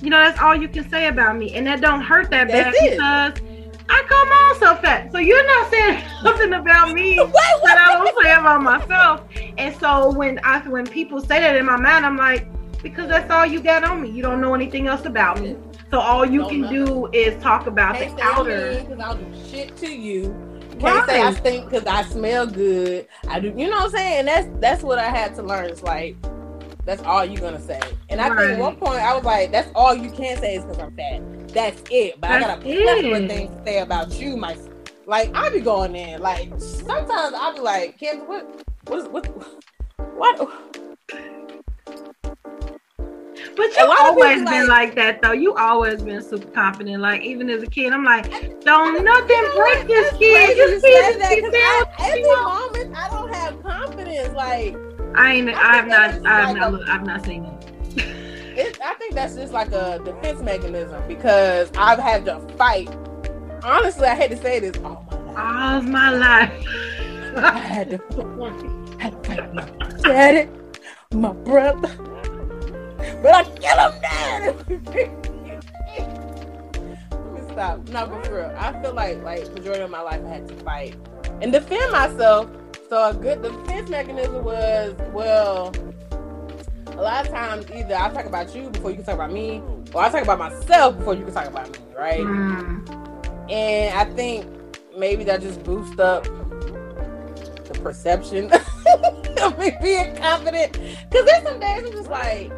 you know, that's all you can say about me. And that don't hurt that that's bad it. Because I come on so fat. So you're not saying something about me what, what, that I don't say about myself. And so when I, when people say that in my mind, I'm like, because that's all you got on me. You don't know anything else about me. So all you can do is talk about the outer. Because I'll do shit to you. Can't say I stink because I smell good. I do. You know what I'm saying? That's that's what I had to learn. It's like, that's all you're gonna say. And I think at one point I was like, that's all you can say is because I'm fat. That's it. But I got a plethora of things to say about you, my. Like, I be going in. Like, sometimes I'll be like, Kim, what, what is, what, what? But you've always been like, like that, though. You always been super confident. Like, even as a kid, I'm like, don't I, nothing you know, break this kid. You see it, at the moment, I don't have confidence. Like, I ain't. I've not. I've not. Like I've not seen it. it. I think that's just like a defense mechanism because I've had to fight. Honestly, I had to say this all my life. All my life, I had to fight. I had to fight my daddy, my brother. But I kill him down. Let me stop. No, but for real, I feel like like majority of my life I had to fight and defend myself. So a good defense mechanism was, well, a lot of times either I talk about you before you can talk about me, or I talk about myself before you can talk about me, right? Mm. And I think maybe that just boosts up the perception of me being confident. Because there's some days I'm just like,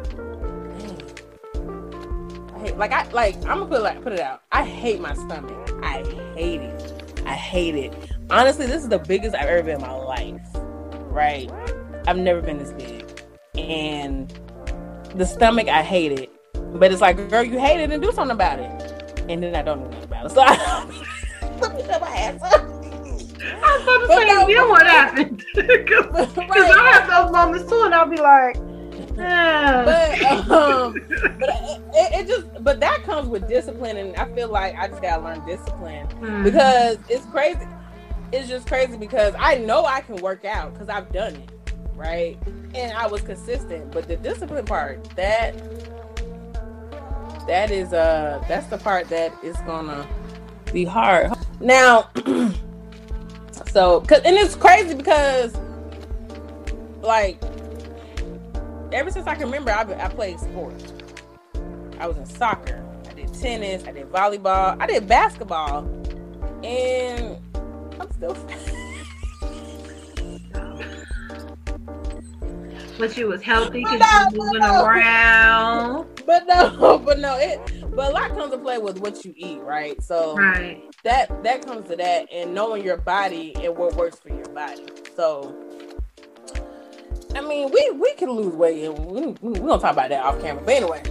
Like I like I'm gonna put it like put it out. I hate my stomach. I hate it. I hate it. Honestly, this is the biggest I've ever been in my life. Right? I've never been this big. And the stomach, I hate it. But it's like, girl, you hate it and do something about it. And then I don't do nothing about it. So I put my ass up. I'm supposed to say no, you what happened. Because right. I have those moments too, and I'll be like, yeah. But um, but it, it just but that comes with discipline, and I feel like I just gotta learn discipline mm. because it's crazy. It's just crazy because I know I can work out because I've done it, right? And I was consistent, but the discipline part that that is uh that's the part that is gonna be hard now. So, cause and it's crazy because like. Ever since I can remember, I, I played sports. I was in soccer. I did tennis. I did volleyball. I did basketball. And I'm still But you was healthy because you were moving no. around. But no, but no. It, but a lot comes to play with what you eat, right? So right. that that comes to that and knowing your body and what works for your body. So... I mean, we, we can lose weight, and we we gonna talk about that off camera. But anyway,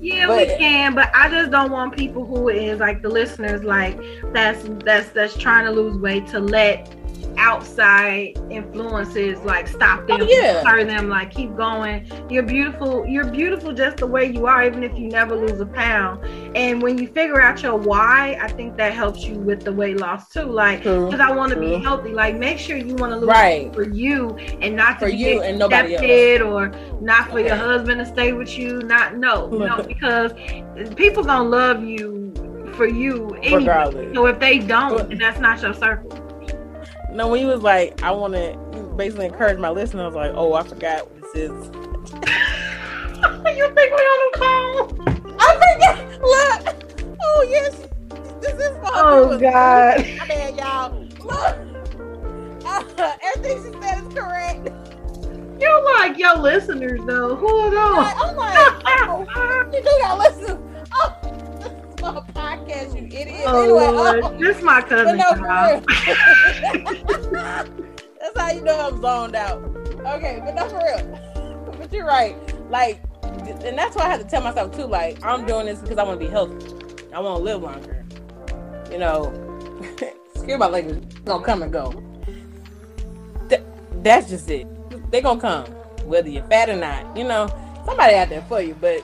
yeah, but, we can. But I just don't want people who is like the listeners, like that's that's that's trying to lose weight to let outside influences like stop them, oh, yeah. Turn them, like keep going. You're beautiful. You're beautiful just the way you are, even if you never lose a pound. And when you figure out your why, I think that helps you with the weight loss too. Like, because I want to be healthy. Like, make sure you want to lose right. for you and not to for be you and nobody else, or not for okay. your husband to stay with you. Not no, no, because people gonna love you. for you anyway. So if they don't, then that's not your circle. No, when he was like, I want to basically encourage my listeners, I was like, oh, I forgot what this is. You think we're on the phone? I forgot. Look. Oh, yes. This is what oh, God. I mean, y'all. Look. Uh, everything she said is correct. You're like your listeners, though. Who are those? I'm like, oh, you do got listeners. Oh, this is my podcast, you idiot. Oh, anyway, oh. This is my cousin. No, that's how you know I'm zoned out. Okay, but not for real. But you're right. Like, and that's why I had to tell myself, too, like, I'm doing this because I want to be healthy. I want to live longer. You know, excuse my language. It's going to come and go. Th- that's just it. They gonna come, whether you're fat or not. You know, somebody out there for you, but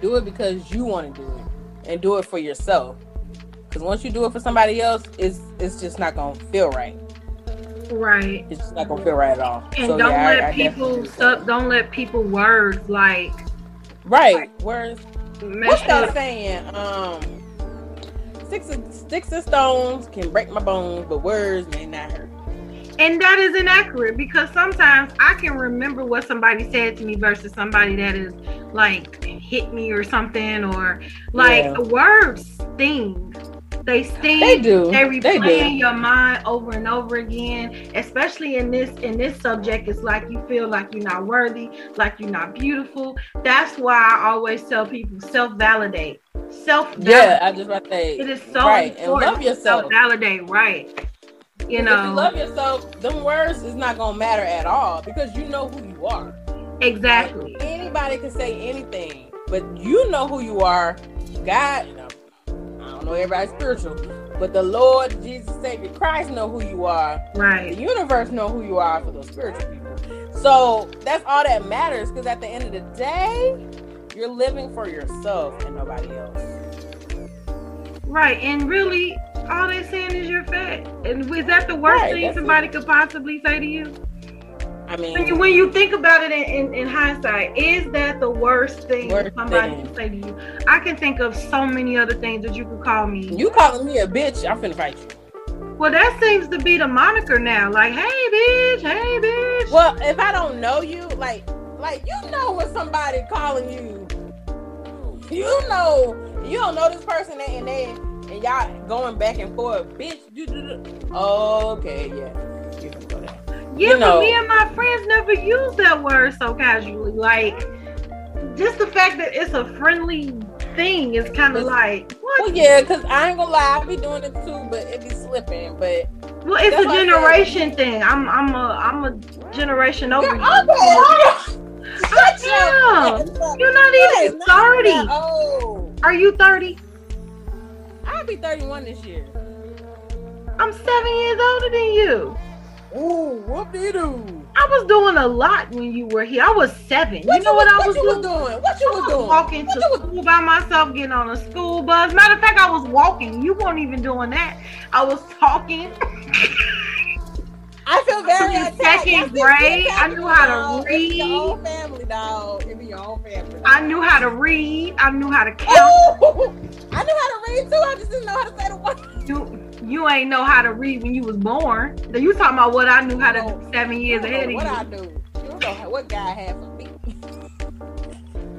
do it because you want to do it, and do it for yourself. Because once you do it for somebody else, it's it's just not gonna feel right. Right. It's just not gonna feel right at all. And so, don't yeah, let I, I people do sub, don't let people words like right like, words. What's y'all saying? Um, sticks of, sticks and stones can break my bones, but words may not hurt. And that is inaccurate, because sometimes I can remember what somebody said to me versus somebody that is like hit me or something, or like yeah. words sting. They sting. They do. They replay in your mind over and over again. Especially in this in this subject, it's like you feel like you're not worthy, like you're not beautiful. That's why I always tell people self-validate. Self-validate. Yeah, I just want to say it is so right. important. And love yourself. Self-validate, right? You know, if you love yourself, them words is not gonna matter at all, because you know who you are. Exactly. Like, anybody can say anything, but you know who you are. God, you know, I don't know, everybody's spiritual, but the Lord Jesus Savior Christ know who you are. Right. The universe know who you are for those spiritual people. So that's all that matters, because at the end of the day, you're living for yourself and nobody else. Right, and really, all they're saying is you're fat. And is that the worst right, thing somebody it. could possibly say to you? I mean, when you, when you think about it in, in, in hindsight, is that the worst thing worst somebody thing. can say to you? I can think of so many other things that you could call me. You calling me a bitch, I'm finna fight you. Well, that seems to be the moniker now. Like, hey, bitch, hey, bitch. Well, if I don't know you, like, like you know when somebody calling you, you know, you don't know this person and they... And y'all going back and forth, bitch. Do, do, do. Okay, yeah. You can go there. Yeah, you know, but me and my friends never use that word so casually. Like, just the fact that it's a friendly thing is kind of like, what? Well, yeah, because I ain't gonna lie, I be doing it too, but it be slipping. But well, it's a generation I thing. I'm, I'm a, I'm a generation over. Okay, hold on. Shut up. You're not even thirty. Oh, are you thirty? I'll be thirty-one this year. I'm seven years older than you. Ooh, whoop-de-doo. I was doing a lot when you were here. I was seven. What you know was, what I was, what you doing? was doing? What you I was doing? Walking what to was... school by myself, getting on a school bus. Matter of fact, I was walking. You weren't even doing that. I was talking. I feel very attacked. Second grade, I knew how to read. It be your own family, dog. It be your own family. I knew how to read. I knew how to count. Oh, I knew how to read too. I just didn't know how to say the word. You, you ain't know how to read when you was born. So you talking about what I knew how to do oh, seven years ahead of you. What I do? You don't know what God had for me.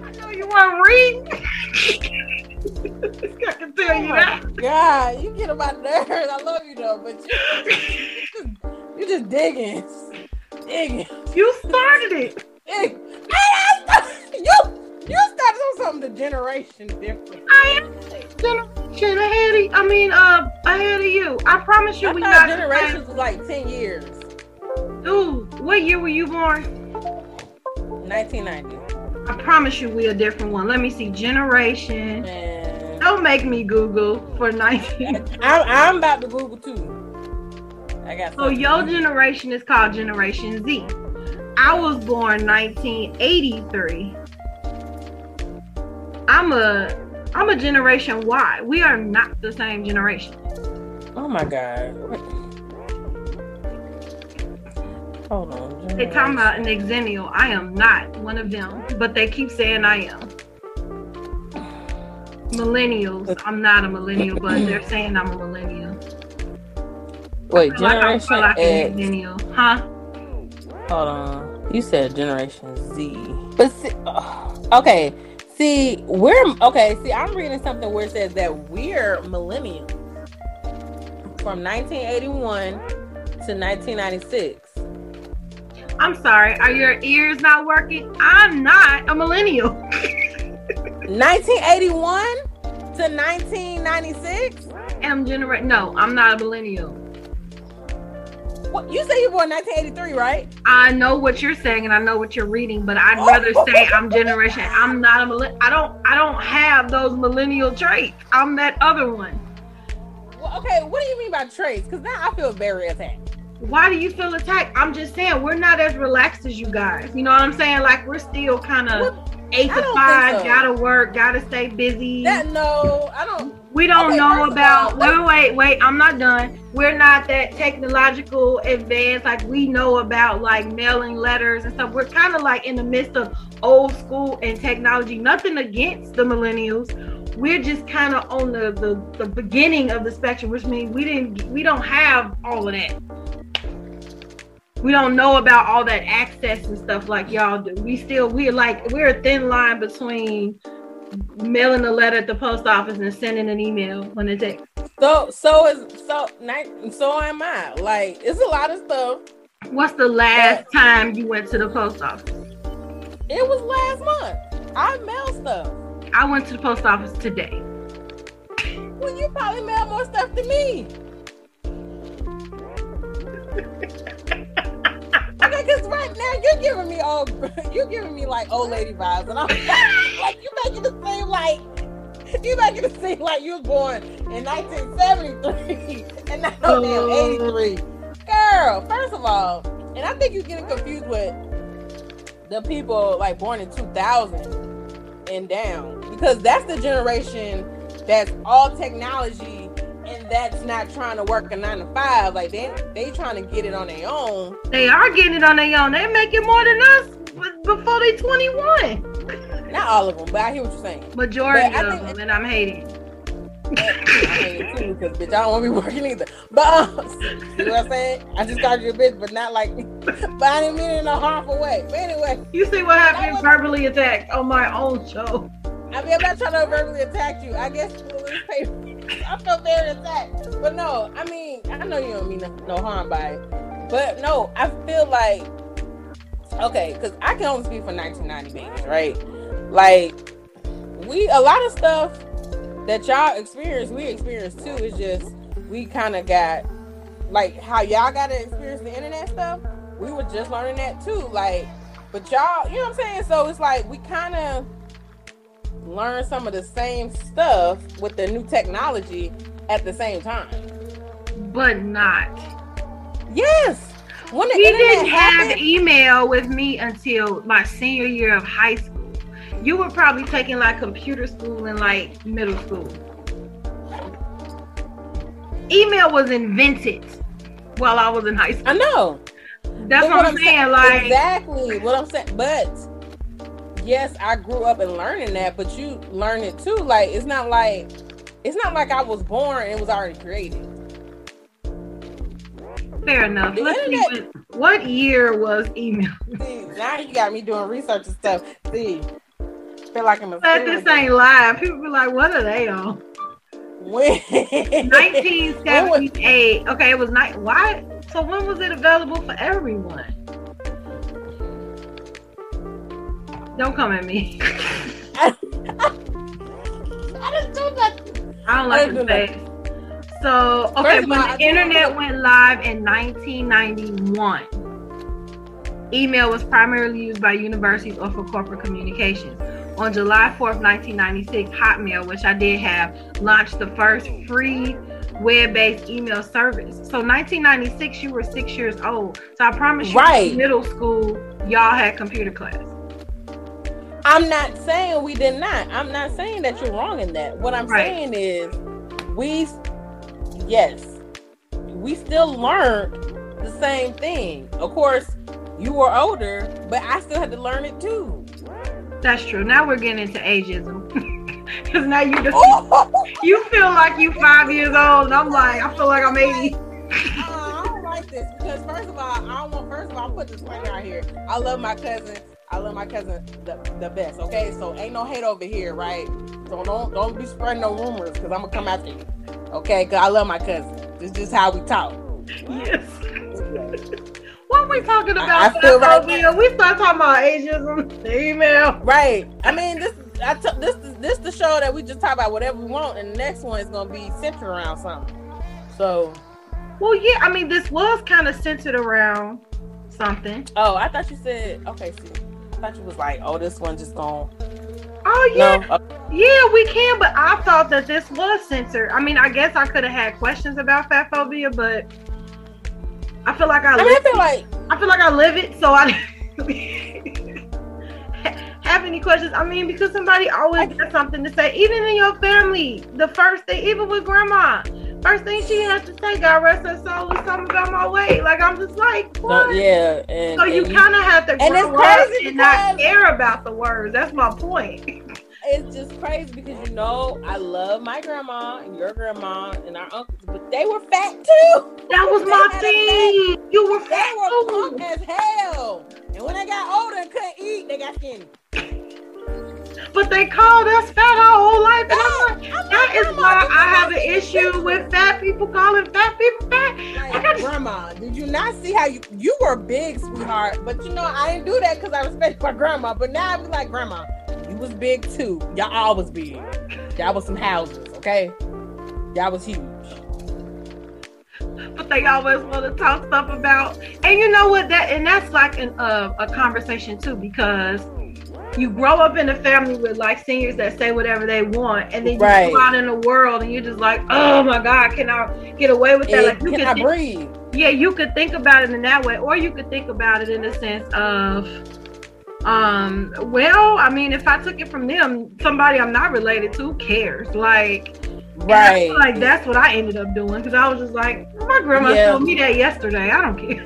I know you weren't reading. I can tell oh you that. God, you get on my nerves. I love you though, but you. You just digging, digging. You started it. Dig. I, I started, you, you started on something the generation different. I am generation ahead of. I mean, uh, ahead of you. I promise you, I we got generations was like ten years. Dude, what year were you born? nineteen ninety. I promise you, we a different one. Let me see, generation. Man. Don't make me Google for nineteen. I'm, I'm about to Google too. I got so your generation is called Generation Z. I was born nineteen eighty-three. I'm a I'm a Generation Y. We are not the same generation. Oh my God. Hold on. They're talking about an exennial. I am not one of them, but they keep saying I am. millennials. I'm not a millennial, but they're saying I'm a millennial. Wait, I Generation like like X. Millennial. Huh? Hold on. You said Generation Z. But see, oh, okay. See, we're okay. See, I'm reading something where it says that we're millennials from nineteen eighty-one to nineteen ninety-six. I'm sorry. Are your ears not working? I'm not a millennial. nineteen eighty-one to nineteen ninety-six. I'm genera- No, I'm not a millennial. What, you say you were born nineteen eighty-three, right? I know what you're saying, and I know what you're reading, but I'd rather say I'm generation. I'm not a millennial. I don't. I don't have those millennial traits. I'm that other one. Well, okay. What do you mean by traits? Because now I feel very attacked. Why do you feel attacked? I'm just saying we're not as relaxed as you guys. You know what I'm saying? Like we're still kind of eight to five, so. Gotta work, gotta stay busy. That no, I don't. We don't okay, know about. All, wait, wait, wait. I'm not done. We're not that technological advanced. Like we know about like mailing letters and stuff. We're kind of like in the midst of old school and technology. Nothing against the millennials. We're just kind of on the, the the beginning of the spectrum, which means we didn't we don't have all of that. We don't know about all that access and stuff like y'all do. We still, we're like, we're a thin line between mailing a letter at the post office and sending an email on a text. So, so is, so, so am I. Like, it's a lot of stuff. What's the last but, time you went to the post office? It was last month. I mailed stuff. I went to the post office today. Well, you probably mailed more stuff than me. Because right now you're giving me old, you're giving me like old lady vibes, and I'm like, like you making it seem like you making it seem like you was born in nineteen seventy-three and now oh. eighty-three. Girl, first of all, and I think you're getting confused with the people like born in two thousand and down, because that's the generation that's all technology. And that's not trying to work a nine to five. Like they they trying to get it on their own. They are getting it on their own. They making more than us before they twenty-one. Not all of them, but I hear what you're saying. Majority but of them, and I'm hating. I hate it too, because bitch, I don't want to be working either. But um, you know what I'm saying? I just called you a bitch, but not like. But I didn't mean it in a harmful way. But anyway, you see what happened? Verbally attacked on my own show. I mean, I'm not trying to verbally attack you. I guess this paper. I feel very attacked, but no, I mean, I know you don't mean no, no harm by it, but no, I feel like, okay, because I can only speak for nineteen ninety babies, right? Like, we, a lot of stuff that y'all experience, we experience too, it's just, we kind of got, like, how y'all got to experience the internet stuff, we were just learning that too, like, but y'all, you know what I'm saying? So it's like, we kind of learn some of the same stuff with the new technology at the same time, but not. Yes, when the we didn't happened, have email with me until my senior year of high school. You were probably taking like computer school in like middle school. Email was invented while I was in high school. I know. That's what, what I'm saying. Sa- like exactly what I'm saying, but. Yes, I grew up and learning that, but you learn it too. Like it's not like it's not like I was born and it was already created. Fair enough. Let's see what, what year was email? See, now you got me doing research and stuff. See, feel like I'm a. But this ain't live. People be like, "What are they on?" When nineteen seventy-eight. When was- okay, it was night. Why? So when was it available for everyone? Don't come at me. I, I just do nothing. I don't like to say. So, okay, when the internet went live in nineteen ninety-one, email was primarily used by universities or for corporate communications. On July fourth, nineteen ninety-six, Hotmail, which I did have, launched the first free web-based email service. So, nineteen ninety-six, you were six years old. So, I promise you, right. In middle school, y'all had computer class. I'm not saying we did not. I'm not saying that you're wrong in that. What I'm right. saying is we, yes, we still learned the same thing. Of course, you were older, but I still had to learn it too. That's true. Now we're getting into ageism. Because now you just, you feel like you five years old, and I'm like, I feel like I'm eighty. uh, I don't like this because first of all, I don't want. First of all, I'll put this thing out here. I love my cousin. I love my cousin the, the best. Okay, so ain't no hate over here, right? So don't don't be spreading no rumors because I'm gonna come after you. Okay, because I love my cousin. This is just how we talk. Yes. What we talking about? I, I feel right now. We start talking about ageism, email. Right. I mean, this I t- this this the show that we just talk about whatever we want, and the next one is gonna be centered around something. So. Well, yeah. I mean, this was kind of centered around something. Oh, I thought you said okay. See, I thought you was like, oh, this one just gone. Oh yeah, no. Yeah, we can. But I thought that this was centered. I mean, I guess I could have had questions about fat phobia, but. I feel like I, I, mean, live I feel like it. I feel like I live it, so I have any questions. I mean, because somebody always has something to say, even in your family. The first thing, even with grandma, first thing she has to say, God rest her soul, is something about my weight. Like I'm just like, what? So, yeah, and, so and you kind of have to grow up and not care about the words. That's my point. It's just crazy because, you know, I love my grandma and your grandma and our uncles, but they were fat too. That was my thing. You were fat too. They were fat as hell. And when they got older and couldn't eat, they got skinny. But they called us fat our whole life. And I'm like, that is why I have an issue with fat people calling fat people fat. Like, grandma, did you not see how you, you were big, sweetheart? But, you know, I didn't do that because I respect my grandma. But now I be like, grandma. You was big too. Y'all always big. Y'all was some houses, okay? Y'all was huge. But they always want to talk stuff about, and you know what? That and that's like an, uh, a conversation too, because you grow up in a family with like seniors that say whatever they want, and then you right. go out in the world and you're just like, oh my God, can I get away with that? It, like, you can I think, breathe? Yeah, you could think about it in that way, or you could think about it in the sense of. Um, well, I mean, if I took it from them, somebody I'm not related to cares. Like, right. Like that's what I ended up doing. Cause I was just like, my grandma yeah. told me that yesterday. I don't care.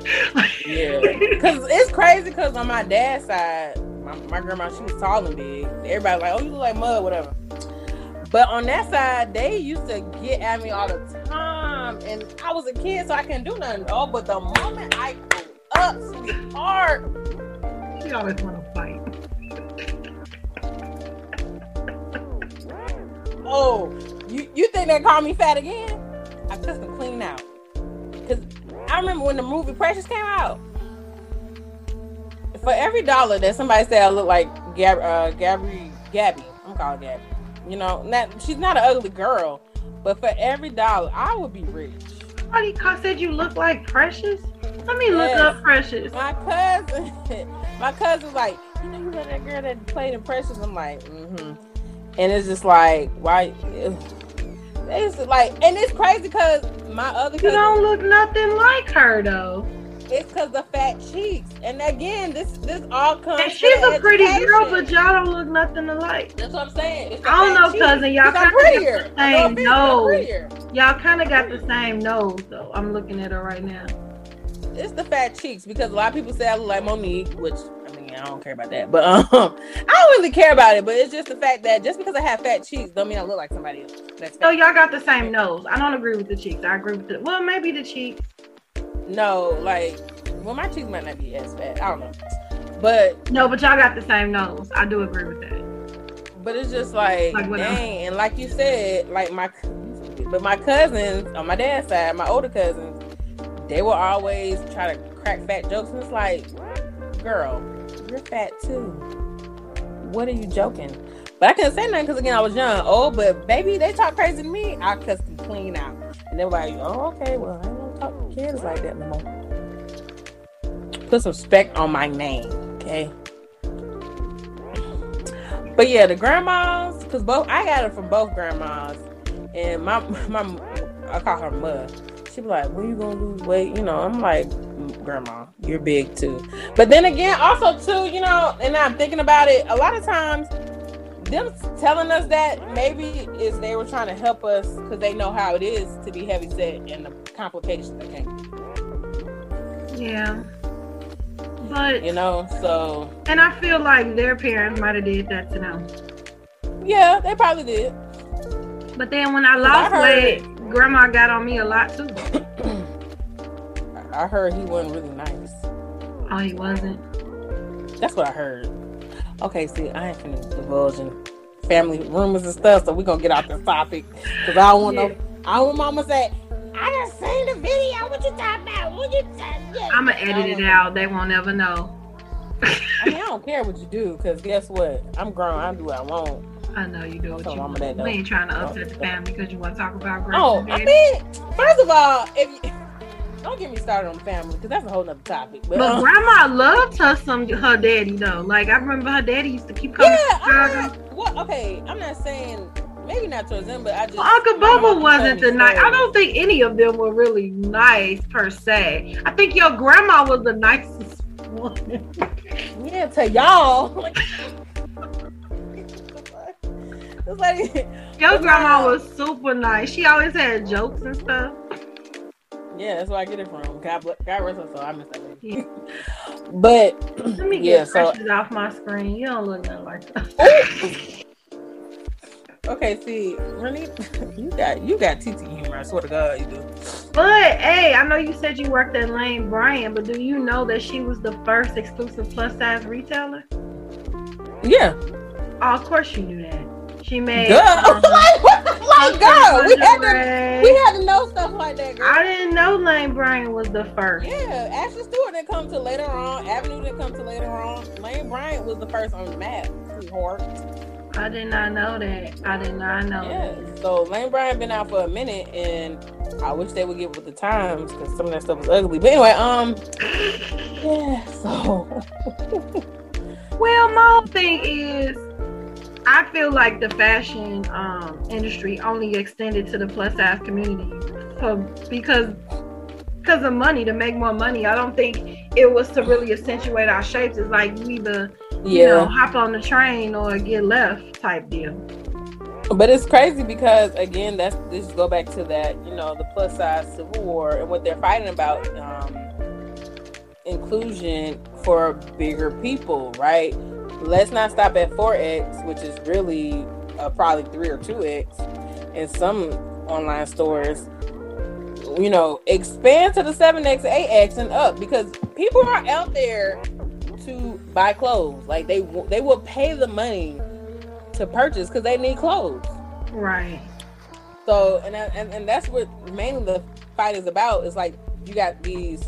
Yeah. Cause it's crazy. Cause on my dad's side, my, my grandma, she was tall and big. Everybody like, oh, you look like mud, whatever. But on that side, they used to get at me all the time. And I was a kid, so I couldn't do nothing. Oh, but the moment I grew up, sweetheart. She always want to fight. Oh, you, you think they call me fat again? I cussed them clean out. Because I remember when the movie Precious came out. For every dollar that somebody said I look like Gab, uh, Gabby, Gabby, I'm calling Gabby. You know, not, she's not an ugly girl. But for every dollar, I would be rich. Somebody said you look like Precious? Let me yes. look up Precious. My cousin, my cousin was like, you know, you know that girl that played in Precious. I'm like, mm-hmm. And it's just like, why? It's like, and it's crazy because my other cousin, you don't look nothing like her though. It's because the fat cheeks. And again, this this all comes. And she's a pretty girl, but y'all don't look nothing alike. That's what I'm saying. It's I don't know, cheeks. Cousin. Y'all kind of got the same nose. Y'all kind of got the same nose though. I'm looking at her right now. It's the fat cheeks because a lot of people say I look like Monique, which I mean I don't care about that, but um I don't really care about it. But it's just the fact that just because I have fat cheeks, don't mean I look like somebody else. That's so y'all got the same nose. I don't agree with the cheeks. I agree with the well, maybe the cheeks. No, like well, my cheeks might not be as fat. I don't know, but no, but y'all got the same nose. I do agree with that. But it's just like, like dang, and like you said, like my but my cousins on my dad's side, my older cousins. They will always try to crack fat jokes. And it's like, girl, you're fat too. What are you joking? But I couldn't say nothing because, again, I was young. Oh, but baby, they talk crazy to me. I cussed them clean out. And they were like, oh, okay, well, I don't talk to kids like that no more. Put some respect on my name, okay? But yeah, the grandmas, because both I got it from both grandmas. And my, my I call her mud. She be like, when you gonna lose weight? You know, I'm like, grandma, you're big too. But then again, also too, you know, and I'm thinking about it, a lot of times, them telling us that maybe is they were trying to help us because they know how it is to be heavy set and the complications that came. Yeah. But, you know, so. And I feel like their parents might have did that to them. Yeah, they probably did. But then when I lost I weight, it. Grandma got on me a lot too. I heard he wasn't really nice. Oh, he wasn't? That's what I heard. Okay, see, I ain't finna divulging family rumors and stuff, so we gonna get off this topic. Cause I don't want yeah. no, I don't want mama say, I just seen the video, what you talking about? What you talking about? I'ma edit it out, they won't ever know. I mean, I don't care what you do, cause guess what? I'm grown, I do what I want. I know you do what you want. We ain't trying to upset the family because you want to talk about grandma. Oh, I mean, first of all, if you, don't get me started on the family because that's a whole nother topic. But, but um, grandma loved her some her daddy though. Like I remember her daddy used to keep coming. Yeah, to I'm not, well, okay, I'm not saying maybe not towards them, but I just well, Uncle Bubba wasn't the nice. I don't think any of them were really nice per se. I think your grandma was the nicest one. Yeah, to y'all. Like, your grandma was super nice. She always had jokes and stuff. Yeah, that's where I get it from. God, God rest her soul. I miss that lady. Yeah. But let me yeah, get so, Precious off my screen. You don't look nothing like that. Okay, see, really, you got you got T T humor. I swear to God, you do. But hey, I know you said you worked at Lane Bryant, but do you know that she was the first exclusive plus size retailer? Yeah. Oh, of course you knew that. She made um, like, like girl, we had to we had to know stuff like that, girl. I didn't know Lane Bryant was the first. Yeah, Ashley Stewart didn't come to later on. Avenue didn't come to later on. Lane Bryant was the first on the map. I did not know that. I did not know yeah. that. So Lane Bryant been out for a minute, and I wish they would get with the times because some of that stuff was ugly. But anyway, um, yeah. So, well, my thing is, I feel like the fashion um, industry only extended to the plus size community for, because because of money, to make more money. I don't think it was to really accentuate our shapes. It's like you either yeah. you know, hop on the train or get left type deal. But it's crazy because again, that's just go back to that, you know, the plus size civil war and what they're fighting about, um, inclusion for bigger people, right? Let's not stop at four X, which is really uh, probably three or two X in some online stores. You know, expand to the seven X, eight X and up because people are out there to buy clothes. Like they they will pay the money to purchase because they need clothes. Right. So, and, and, and that's what mainly the fight is about. It's like you got these,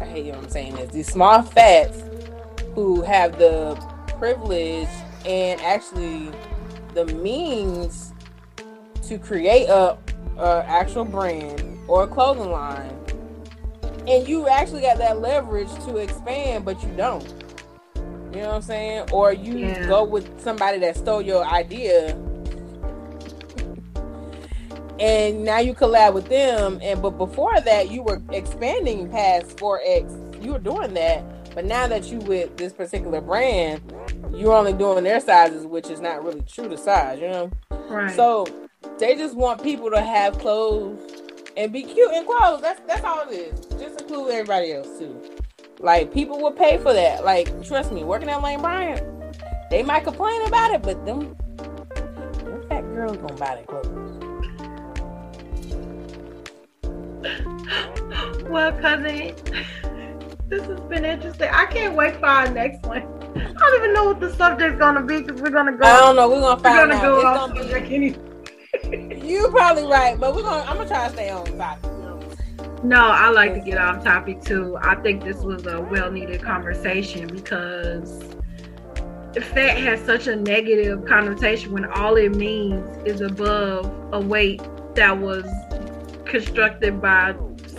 I hate you know what I'm saying this, these small fats who have the privilege and actually the means to create a, a actual brand or a clothing line, and you actually got that leverage to expand, but you don't. You know what I'm saying? Or you yeah. go with somebody that stole your idea, and now you collab with them. And but before that, you were expanding past four X. You were doing that. But now that you with this particular brand, you're only doing their sizes, which is not really true to size, you know? Right. So they just want people to have clothes and be cute in clothes. That's that's all it is. Just include everybody else too. Like people will pay for that. Like, trust me, working at Lane Bryant, they might complain about it, but them, them fat girls gonna buy their clothes. Well, cousin. This has been interesting. I can't wait for our next one. I don't even know what the subject's gonna be because we're gonna go. I don't know. We're gonna find we're gonna out. Go it's gonna be. Any- You're probably right, but we're gonna. I'm gonna try to stay on topic. No, I like to get off topic too. I think this was a well-needed conversation because fat has such a negative connotation when all it means is above a weight that was constructed by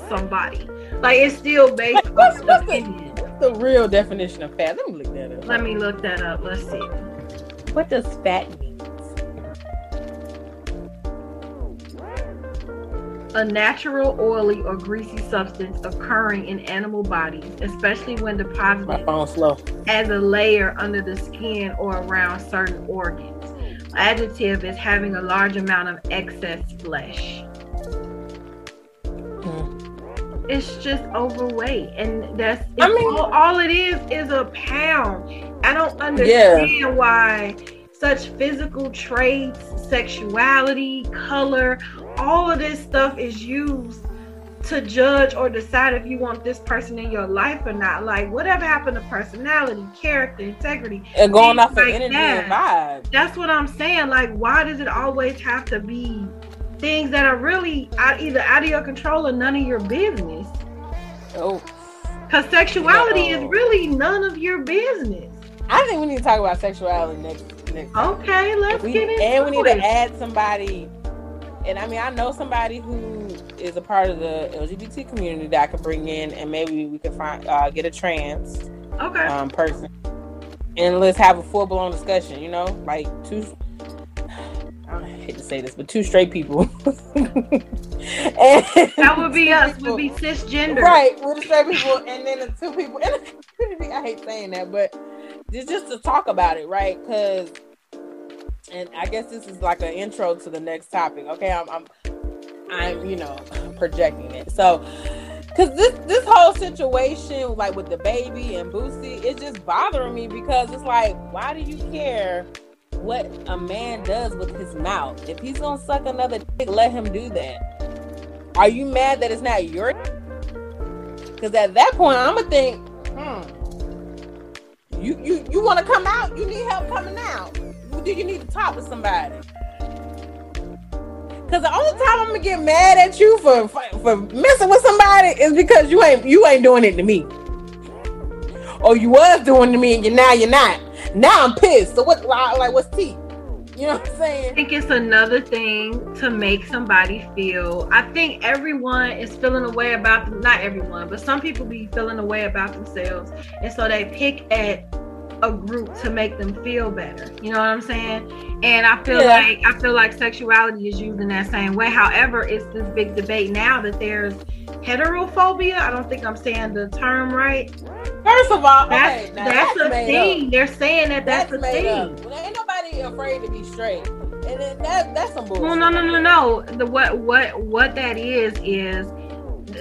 somebody. Like it's still based like, what's, on what's opinion. The, what's the real definition of fat? Let me look that up. Let me look that up. Let's see. What does fat mean? A natural, oily, or greasy substance occurring in animal bodies, especially when deposited My phone's slow. As a layer under the skin or around certain organs. Adjective is having a large amount of excess flesh. It's just overweight, and that's I mean, all, all it is is a pound. I don't understand yeah. why such physical traits, sexuality, color, all of this stuff is used to judge or decide if you want this person in your life or not. Like, whatever happened to personality, character, integrity, and going off like of energy and vibe. That's what I'm saying. Like, why does it always have to be things that are really out, either out of your control or none of your business? Oh, because sexuality no. is really none of your business. I think we need to talk about sexuality next. next okay, time. let's we, get into it. And we need it. to add somebody. And I mean, I know somebody who is a part of the L G B T community that I could bring in, and maybe we could find uh, get a trans okay um, person, and let's have a full blown discussion. You know, like two. I hate to say this, but two straight people. That would be us. People, would be cisgender, right? We're the straight people, and then the two people in the community. I hate saying that, but just just to talk about it, right? Because. And I guess this is like an intro to the next topic. Okay, I'm, I'm, I'm, you know, projecting it. So, because this this whole situation, like with the baby and Boosie, it's just bothering me because it's like, why do you care what a man does with his mouth? If he's gonna suck another dick, let him do that. Are you mad that it's not your? Because at that point, I'm gonna think, hmm, you you you want to come out? You need help coming out. Do you need to talk to somebody? Because the only time I'm gonna get mad at you for, for for messing with somebody is because you ain't you ain't doing it to me. Or you was doing it to me, and you, now you're not. Now I'm pissed. So what? Like, what's tea? You know what I'm saying? I think it's another thing to make somebody feel. I think everyone is feeling a way about them. Not everyone, but some people be feeling a way about themselves, and so they pick at a group to make them feel better. You know what I'm saying? And I feel yeah. like I feel like sexuality is used in that same way. However, it's this big debate now that there's heterophobia. I don't think I'm saying the term right. First of all, that's, okay, that's, that's a thing. Up. They're saying that that's, that's a thing. Well, ain't nobody afraid to be straight. And it, that that's some bullshit. Well, no, no, no, no. The what what what that is is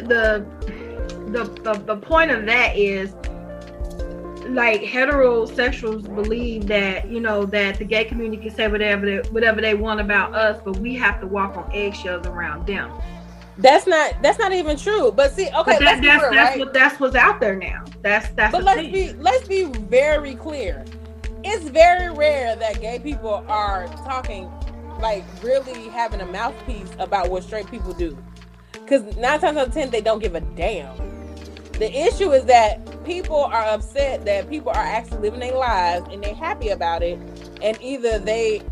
the the the, the point of that is, like, heterosexuals believe that, you know, that the gay community can say whatever they, whatever they want about us, but we have to walk on eggshells around them. That's not that's not even true. But see, okay, but that, let's that's, clear, that's right? what that's what's out there now. That's that's. But let's thing. be let's be very clear. It's very rare that gay people are talking, like, really having a mouthpiece about what straight people do, because nine times out of ten they don't give a damn. The issue is that people are upset that people are actually living their lives and they're happy about it, and either they,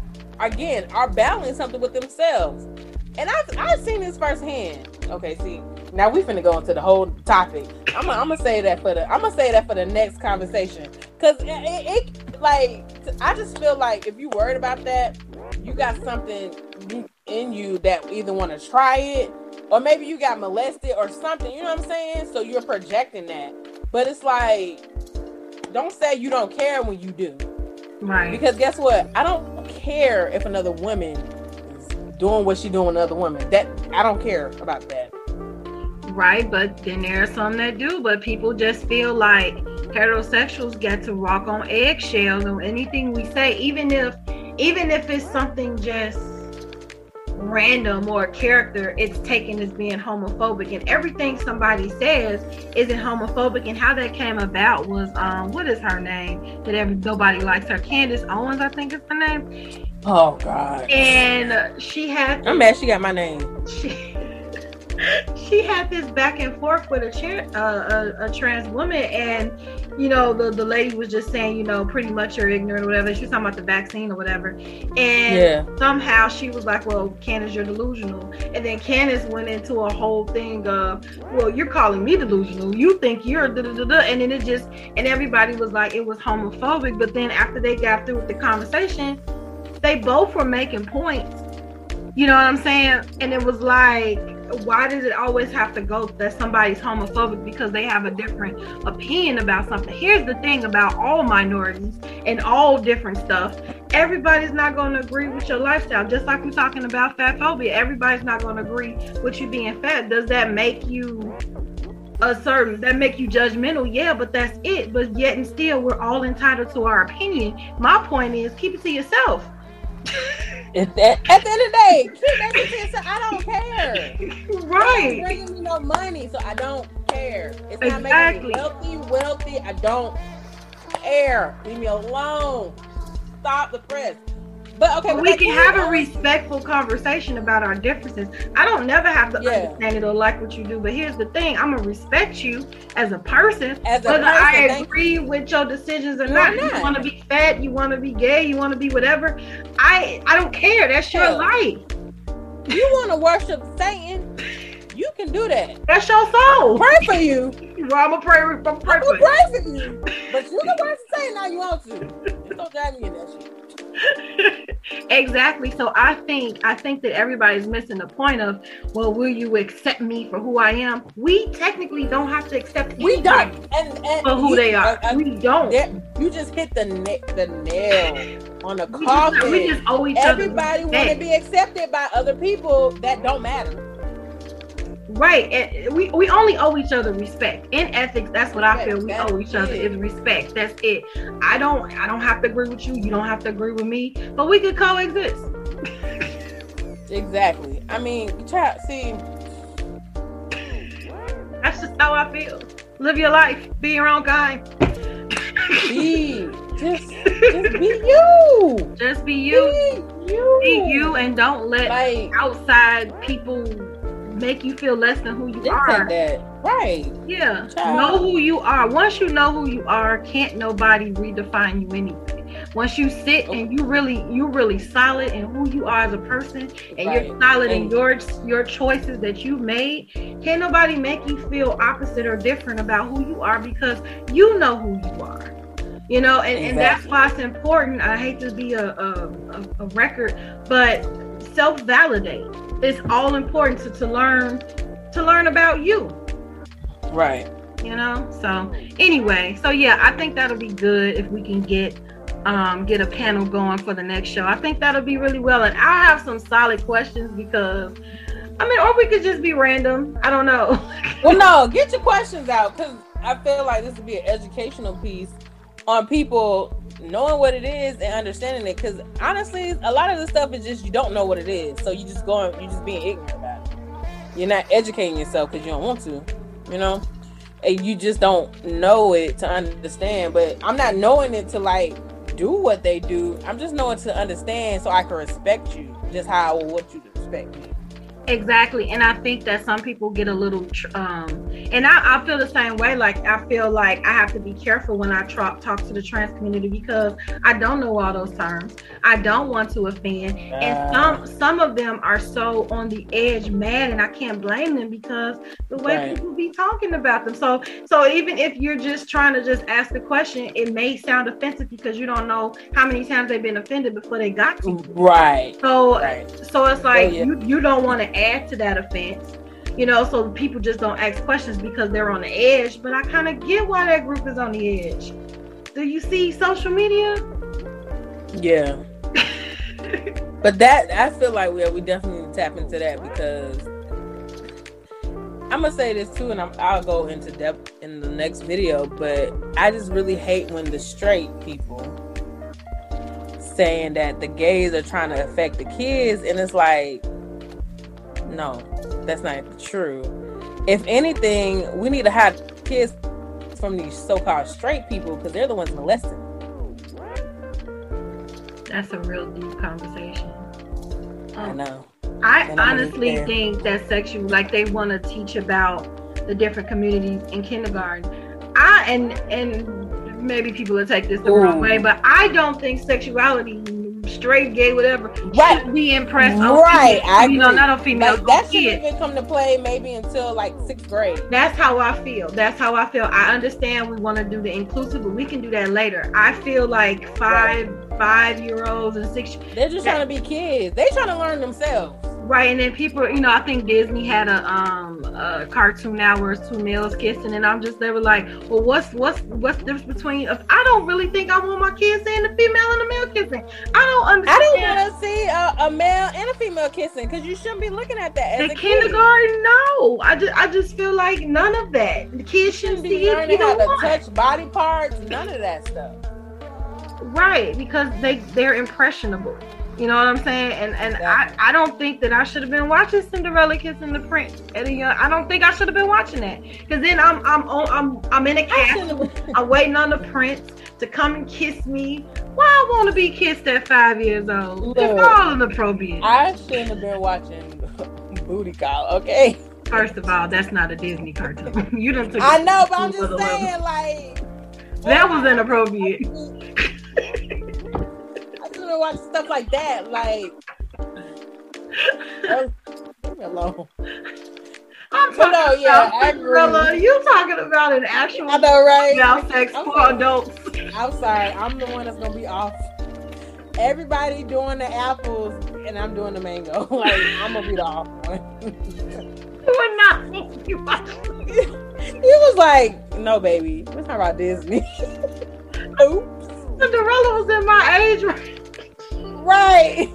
again, are battling something with themselves. And I've, I've seen this firsthand. Okay, see, now we finna go into the whole topic. I'm gonna say that for the I'm gonna say that for the next conversation, because it, it, it like I just feel like if you worried about that, you got something in you that either want to try it. Or maybe you got molested or something, you know what I'm saying? So you're projecting that. But it's like, don't say you don't care when you do. Right. Because guess what? I don't care if another woman is doing what she's doing with another woman. That I don't care about that. Right, but then there are some that do. But people just feel like heterosexuals get to walk on eggshells or anything we say, even if even if it's something just random or character, it's taken as being homophobic, and everything somebody says isn't homophobic. And how that came about was um what is her name that everybody likes her, Candace Owens, I think is her name. Oh god. And she had I'm mad she got my name. She, she had this back and forth with a, tra- uh, a, a trans woman, and you know the, the lady was just saying, you know, pretty much you're ignorant or whatever. She was talking about the vaccine or whatever, and yeah. somehow she was like, well, Candace, you're delusional. And then Candace went into a whole thing of, well, you're calling me delusional, you think you're da-da-da-da. And then it just, and everybody was like it was homophobic. But then after they got through with the conversation, they both were making points, you know what I'm saying? And it was like, why does it always have to go that somebody's homophobic because they have a different opinion about something? Here's the thing about all minorities and all different stuff Everybody's not going to agree with your lifestyle. Just like we're talking about fat phobia, everybody's not going to agree with you being fat. Does that make you a certain, that make you judgmental? Yeah, but that's it. But yet and still, we're all entitled to our opinion. My point is, keep it to yourself. At the, at the end of the day, keep it to yourself. I don't care. Right. You're bringing me no money, so I don't care. It's not exactly. making me healthy, wealthy. I don't care. Leave me alone. Stop the press. But okay, but we can have a respectful conversation about our differences. I don't never have to yeah. understand it or like what you do, but here's the thing: I'm gonna respect you as a person, as a whether person, I agree you. with your decisions or not. not. You want to be fat, you want to be gay, you want to be whatever. I I don't care. That's your yeah. life. You want to worship Satan? You can do that. That's your soul. Pray for you. Well, I'm gonna pray. I'm gonna pray, I'm gonna pray for you. But you can worship Satan all you want to. You don't drive me in that shit. Exactly. So I think I think that everybody's missing the point of, well, will you accept me for who I am? We technically don't have to accept we don't and, and for who you, they are. I, I, we don't. You just hit the na- the nail on the coffin. We just owe each other. Everybody want to be accepted by other people that don't matter. Right, and we we only owe each other respect in ethics. That's what I feel we owe each other is respect. That's it. I don't I don't have to agree with you. You don't have to agree with me, but we could coexist. Exactly. I mean, try, see, that's just how I feel. Live your life. Be your own kind. Be just, just be you. Just be you. Be you. Be you, and don't let like, outside people make you feel less than who you are. That. Right. Yeah. Child. Know who you are. Once you know who you are, can't nobody redefine you anything. Once you sit okay. and you really you really solid in who you are as a person and right. you're solid and in your your choices that you made, can't nobody make you feel opposite or different about who you are because you know who you are. You know, and, exactly. and that's why it's important. I hate to be a a, a, a record, but self-validate. It's all important to, to learn to learn about you, right? You know. So anyway, so yeah, I think that'll be good if we can get um, get a panel going for the next show. I think that'll be really well, and I'll have some solid questions because I mean, or we could just be random. I don't know. Well, no, get your questions out because I feel like this would be an educational piece on people knowing what it is and understanding it, because honestly a lot of this stuff is just you don't know what it is, so you just going you just being ignorant about it. You're not educating yourself because you don't want to, you know, and you just don't know it to understand. But I'm not knowing it to like do what they do. I'm just knowing to understand so I can respect you just how I want you to respect me. Exactly. And I think that some people get a little um and I, I feel the same way. Like I feel like I have to be careful when I tra- talk to the trans community because I don't know all those terms. I don't want to offend, and some some of them are so on the edge mad, and I can't blame them because the way right. people be talking about them. So so even if you're just trying to just ask the question, it may sound offensive because you don't know how many times they've been offended before they got you. Right. So right. so it's like oh, yeah. you, you don't want to add to that offense, you know, so people just don't ask questions because they're on the edge. But I kind of get why that group is on the edge. Do you see social media? Yeah. But that I feel like we we definitely tap into that because I'm gonna say this too, and I'm, I'll go into depth in the next video, but I just really hate when the straight people saying that the gays are trying to affect the kids, and it's like, no, that's not true. If anything, we need to hide kids from these so-called straight people because they're the ones molesting. That's a real deep conversation. Um, I know. I and honestly I think that sexual, like they want to teach about the different communities in kindergarten. I and and maybe people will take this the Ooh. wrong way, but I don't think sexuality, straight, gay, whatever, right. should be impressed on right. females. I you know, not on females. Like, that shouldn't even come to play maybe until like sixth grade. That's how I feel. That's how I feel. I understand we want to do the inclusive, but we can do that later. I feel like five, right. five-year-olds and six. They're just that, trying to be kids. They're trying to learn themselves. Right, and then people, you know, I think Disney had a um uh, Cartoon Hours, two males kissing, and I'm just there with like, well, what's what's what's the difference between? Us? I don't really think I want my kids seeing the female and the male kissing. I don't understand. I don't want to see a, a male and a female kissing because you shouldn't be looking at that. As the a kindergarten, kid. no. I just I just feel like none of that. The kids shouldn't, shouldn't be learning how to touch body parts. None of that stuff. Right, because they they're impressionable. You know what I'm saying? And and exactly. I, I don't think that I should have been watching Cinderella kissing the prince. And you know, I don't think I should have been watching that. Because then I'm I'm on, I'm I'm in a castle. I'm waiting on the prince to come and kiss me. Why I want to be kissed at five years old? Look, it's all inappropriate. I shouldn't have been watching Booty Call. Okay. First of all, that's not a Disney cartoon. You done took. I know, but I'm just saying, level. like that was inappropriate. Watch stuff like that, like oh, leave me alone. I'm talking no, about yeah, Cinderella. You talking about an actual I know, right? Now sex I'm for sorry. adults. I'm sorry, I'm the one that's gonna be off. Everybody doing the apples, and I'm doing the mango. Like I'm gonna be the off one. We're not supposed to be watching. It was like, no, baby, we're talking about Disney. Oops, Cinderella was in my age range. Right,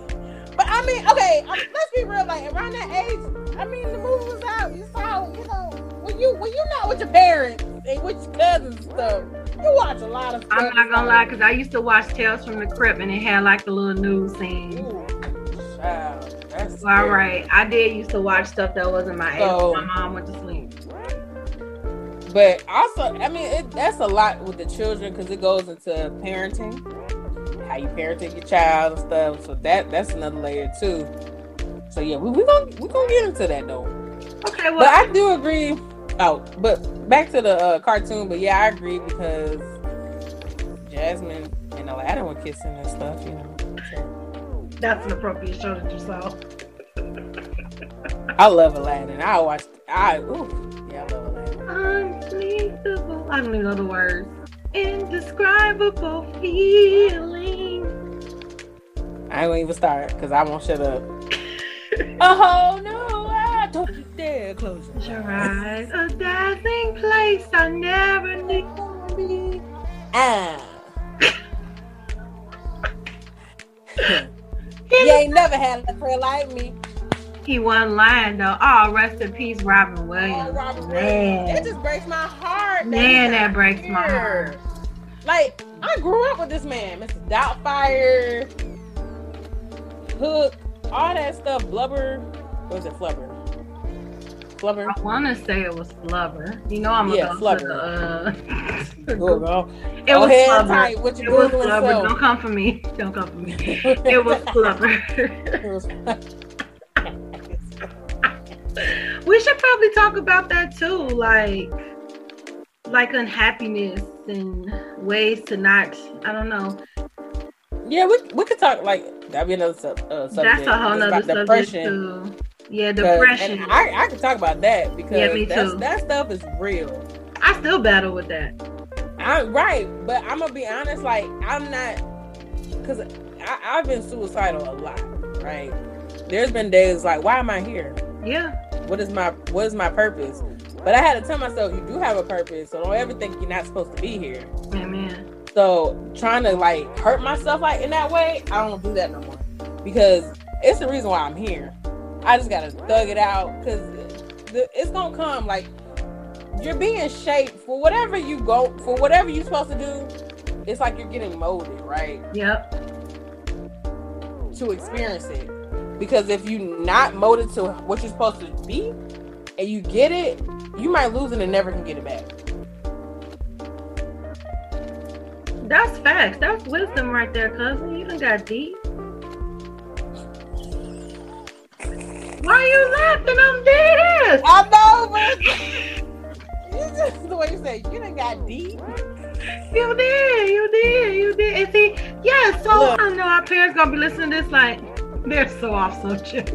but I mean, okay, I mean, let's be real. Like around that age, I mean, the movie was out. You saw, you know, when you when you not with your parents and with your cousins and stuff, you watch a lot of stuff. I'm not gonna lie, because I used to watch Tales from the Crypt, and it had like the little news scene. Ooh, child, that's so, all right. I did used to watch stuff that wasn't my so, age. My mom went to sleep. But also, I mean, it, that's a lot with the children because it goes into parenting. How you parenting your child and stuff, so that that's another layer too. So yeah, we're we gonna we gonna get into that though. Okay, well, but I do agree. Oh, but back to the uh, cartoon. But yeah, I agree because Jasmine and Aladdin were kissing and stuff. You know, so. That's an appropriate show that you saw. I love Aladdin. I watched. I ooh, yeah, I love Aladdin. Unbelievable. I don't even know the words. Indescribable feeling. I ain't gonna even start because I won't shut up. Oh no, I don't you dare close your eyes. A dazzling place I never knew to be. Ah. He ain't never had a friend like me. He wasn't lying though. Oh, rest in peace, Robin Williams. Oh, Robin Williams. It just breaks my heart. Man, that breaks my heart. Like, I grew up with this man, Mister Doubtfire, Hook, all that stuff. Blubber, was it Flubber? Flubber. I want to say it was Flubber. You know I'm yeah, about to. Uh, it was Flubber. Tight. What you it was Flubber. So? Don't come for me. Don't come for me. It was Flubber. It was Flubber. We should probably talk about that too, like like unhappiness and ways to not, I don't know. Yeah, we we could talk like that'd be another sub, uh, subject. That's a whole nother subject depression. Too. Yeah, depression. And I I could talk about that because yeah, me that's, too. That stuff is real. I still battle with that. I right, but I'm gonna be honest, like I'm not, because I I've been suicidal a lot, right? There's been days like, why am I here? Yeah. What is my what is my purpose? But I had to tell myself, you do have a purpose, so don't ever think you're not supposed to be here. Amen. So trying to like hurt myself like in that way, I don't do that no more because it's the reason why I'm here. I just gotta thug it out because it's gonna come. Like you're being shaped for whatever you go for whatever you're supposed to do. It's like you're getting molded, right? Yep. To experience it. Because if you're not molded to what you're supposed to be and you get it, you might lose it and never can get it back. That's facts. That's wisdom right there, cousin. You done got deep. Why are you laughing? I'm dead. I know, but it's just the way you say, you done got deep. You did. You did. You did. And see, yeah, so look. I know our parents going to be listening to this like, they're so off subject.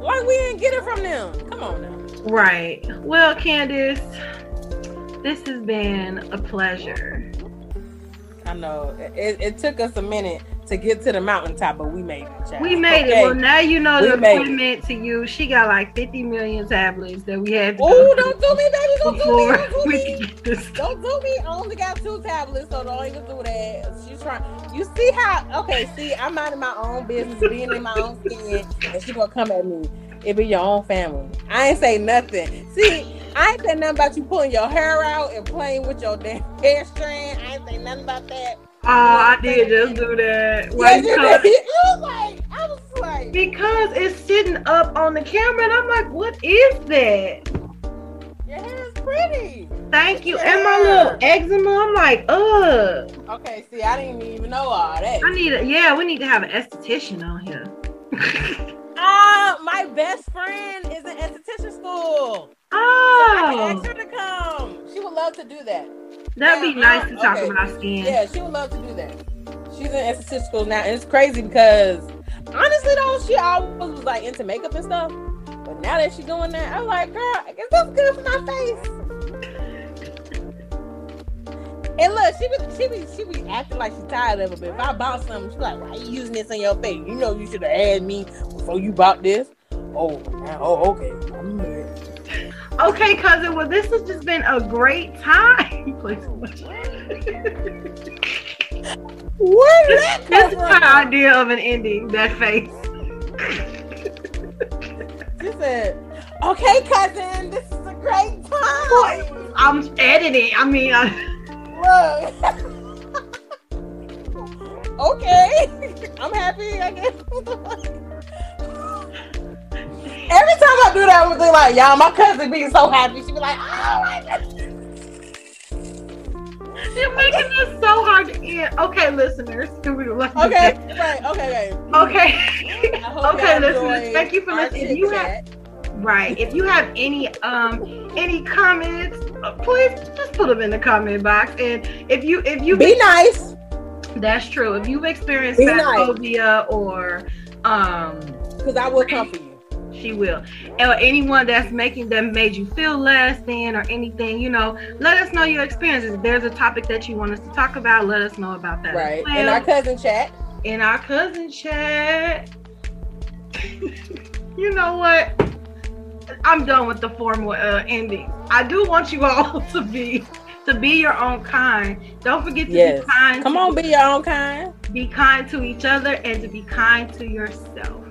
Why we didn't get it from them? Come on now. Right. Well, Candace, this has been a pleasure. I know. It, it took us a minute to get to the mountaintop, but we made it, child. We made okay. it. Well, now you know we the appointment to you. She got like fifty million tablets that we had to Oh, don't do me, baby. Don't do me. Don't do me. Don't do me. I only got two tablets, so don't even do that. She's trying. You see how, okay, see, I'm minding my own business, being in my own skin, and she gonna come at me. It be your own family. I ain't say nothing. See, I ain't say nothing about you pulling your hair out and playing with your damn hair strand. I ain't say nothing about that. Oh, I did just do that. Like, yeah, did. I was like, I was like, because it's sitting up on the camera, and I'm like, what is that? Your hair is pretty. Thank you. And my little eczema, I'm like, ugh. Okay, see, I didn't even know all that. I need a, yeah, we need to have an esthetician on here. Ah, uh, my best friend is in esthetician school. Oh, so I can ask her to come. She would love to do that. That'd be um, nice to talk okay. about skin. Yeah, she would love to do that. She's in esthetician school now, and it's crazy because honestly though, she always was like into makeup and stuff. But now that she's doing that, I'm like, girl, I guess that's good for my face. And look, she be she be she be acting like she's tired of it. But if I bought something, she's like, why are you using this on your face? You know you should have asked me before you bought this. Oh, oh, okay. I'm Okay, cousin. Well, this has just been a great time. Where did that come This is my from? idea of an ending. That face. She said, "Okay, cousin. This is a great time." I'm editing. I mean, I... look. Okay, I'm happy. I guess. Every time I do that, I would be like, y'all, my cousin be so happy. She'd be like, oh my goodness. You're making this so hard to end. Okay, listeners. We okay, right, okay, okay. Okay, okay, listeners. Thank you for listening. If you have, right. If you have any um any comments, please just put them in the comment box. And if you if you be nice. That's true. If you've experienced fatphobia nice. or um because I will come for you. She will. Or anyone that's making them made you feel less than or anything, you know, let us know your experiences. If there's a topic that you want us to talk about, let us know about that. Right. Well, in our cousin chat. In our cousin chat. You know what? I'm done with the formal uh, ending. I do want you all to be to be your own kind. Don't forget to yes. be kind. Come on, be your own kind. Be kind to each other and to be kind to yourself.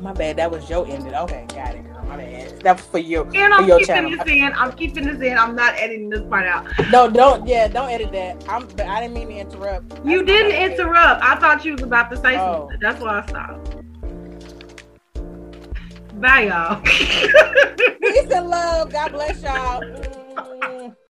My bad, that was your ending. Okay, got it, girl. My bad. That was for you. And I'm keeping channel. this in. I'm keeping this in. I'm not editing this part out. No, don't. Yeah, don't edit that. I'm. But I didn't mean to interrupt. That's you didn't I interrupt. I thought you was about to say oh. something. That's why I stopped. Bye, y'all. Peace and love. God bless y'all. Mm.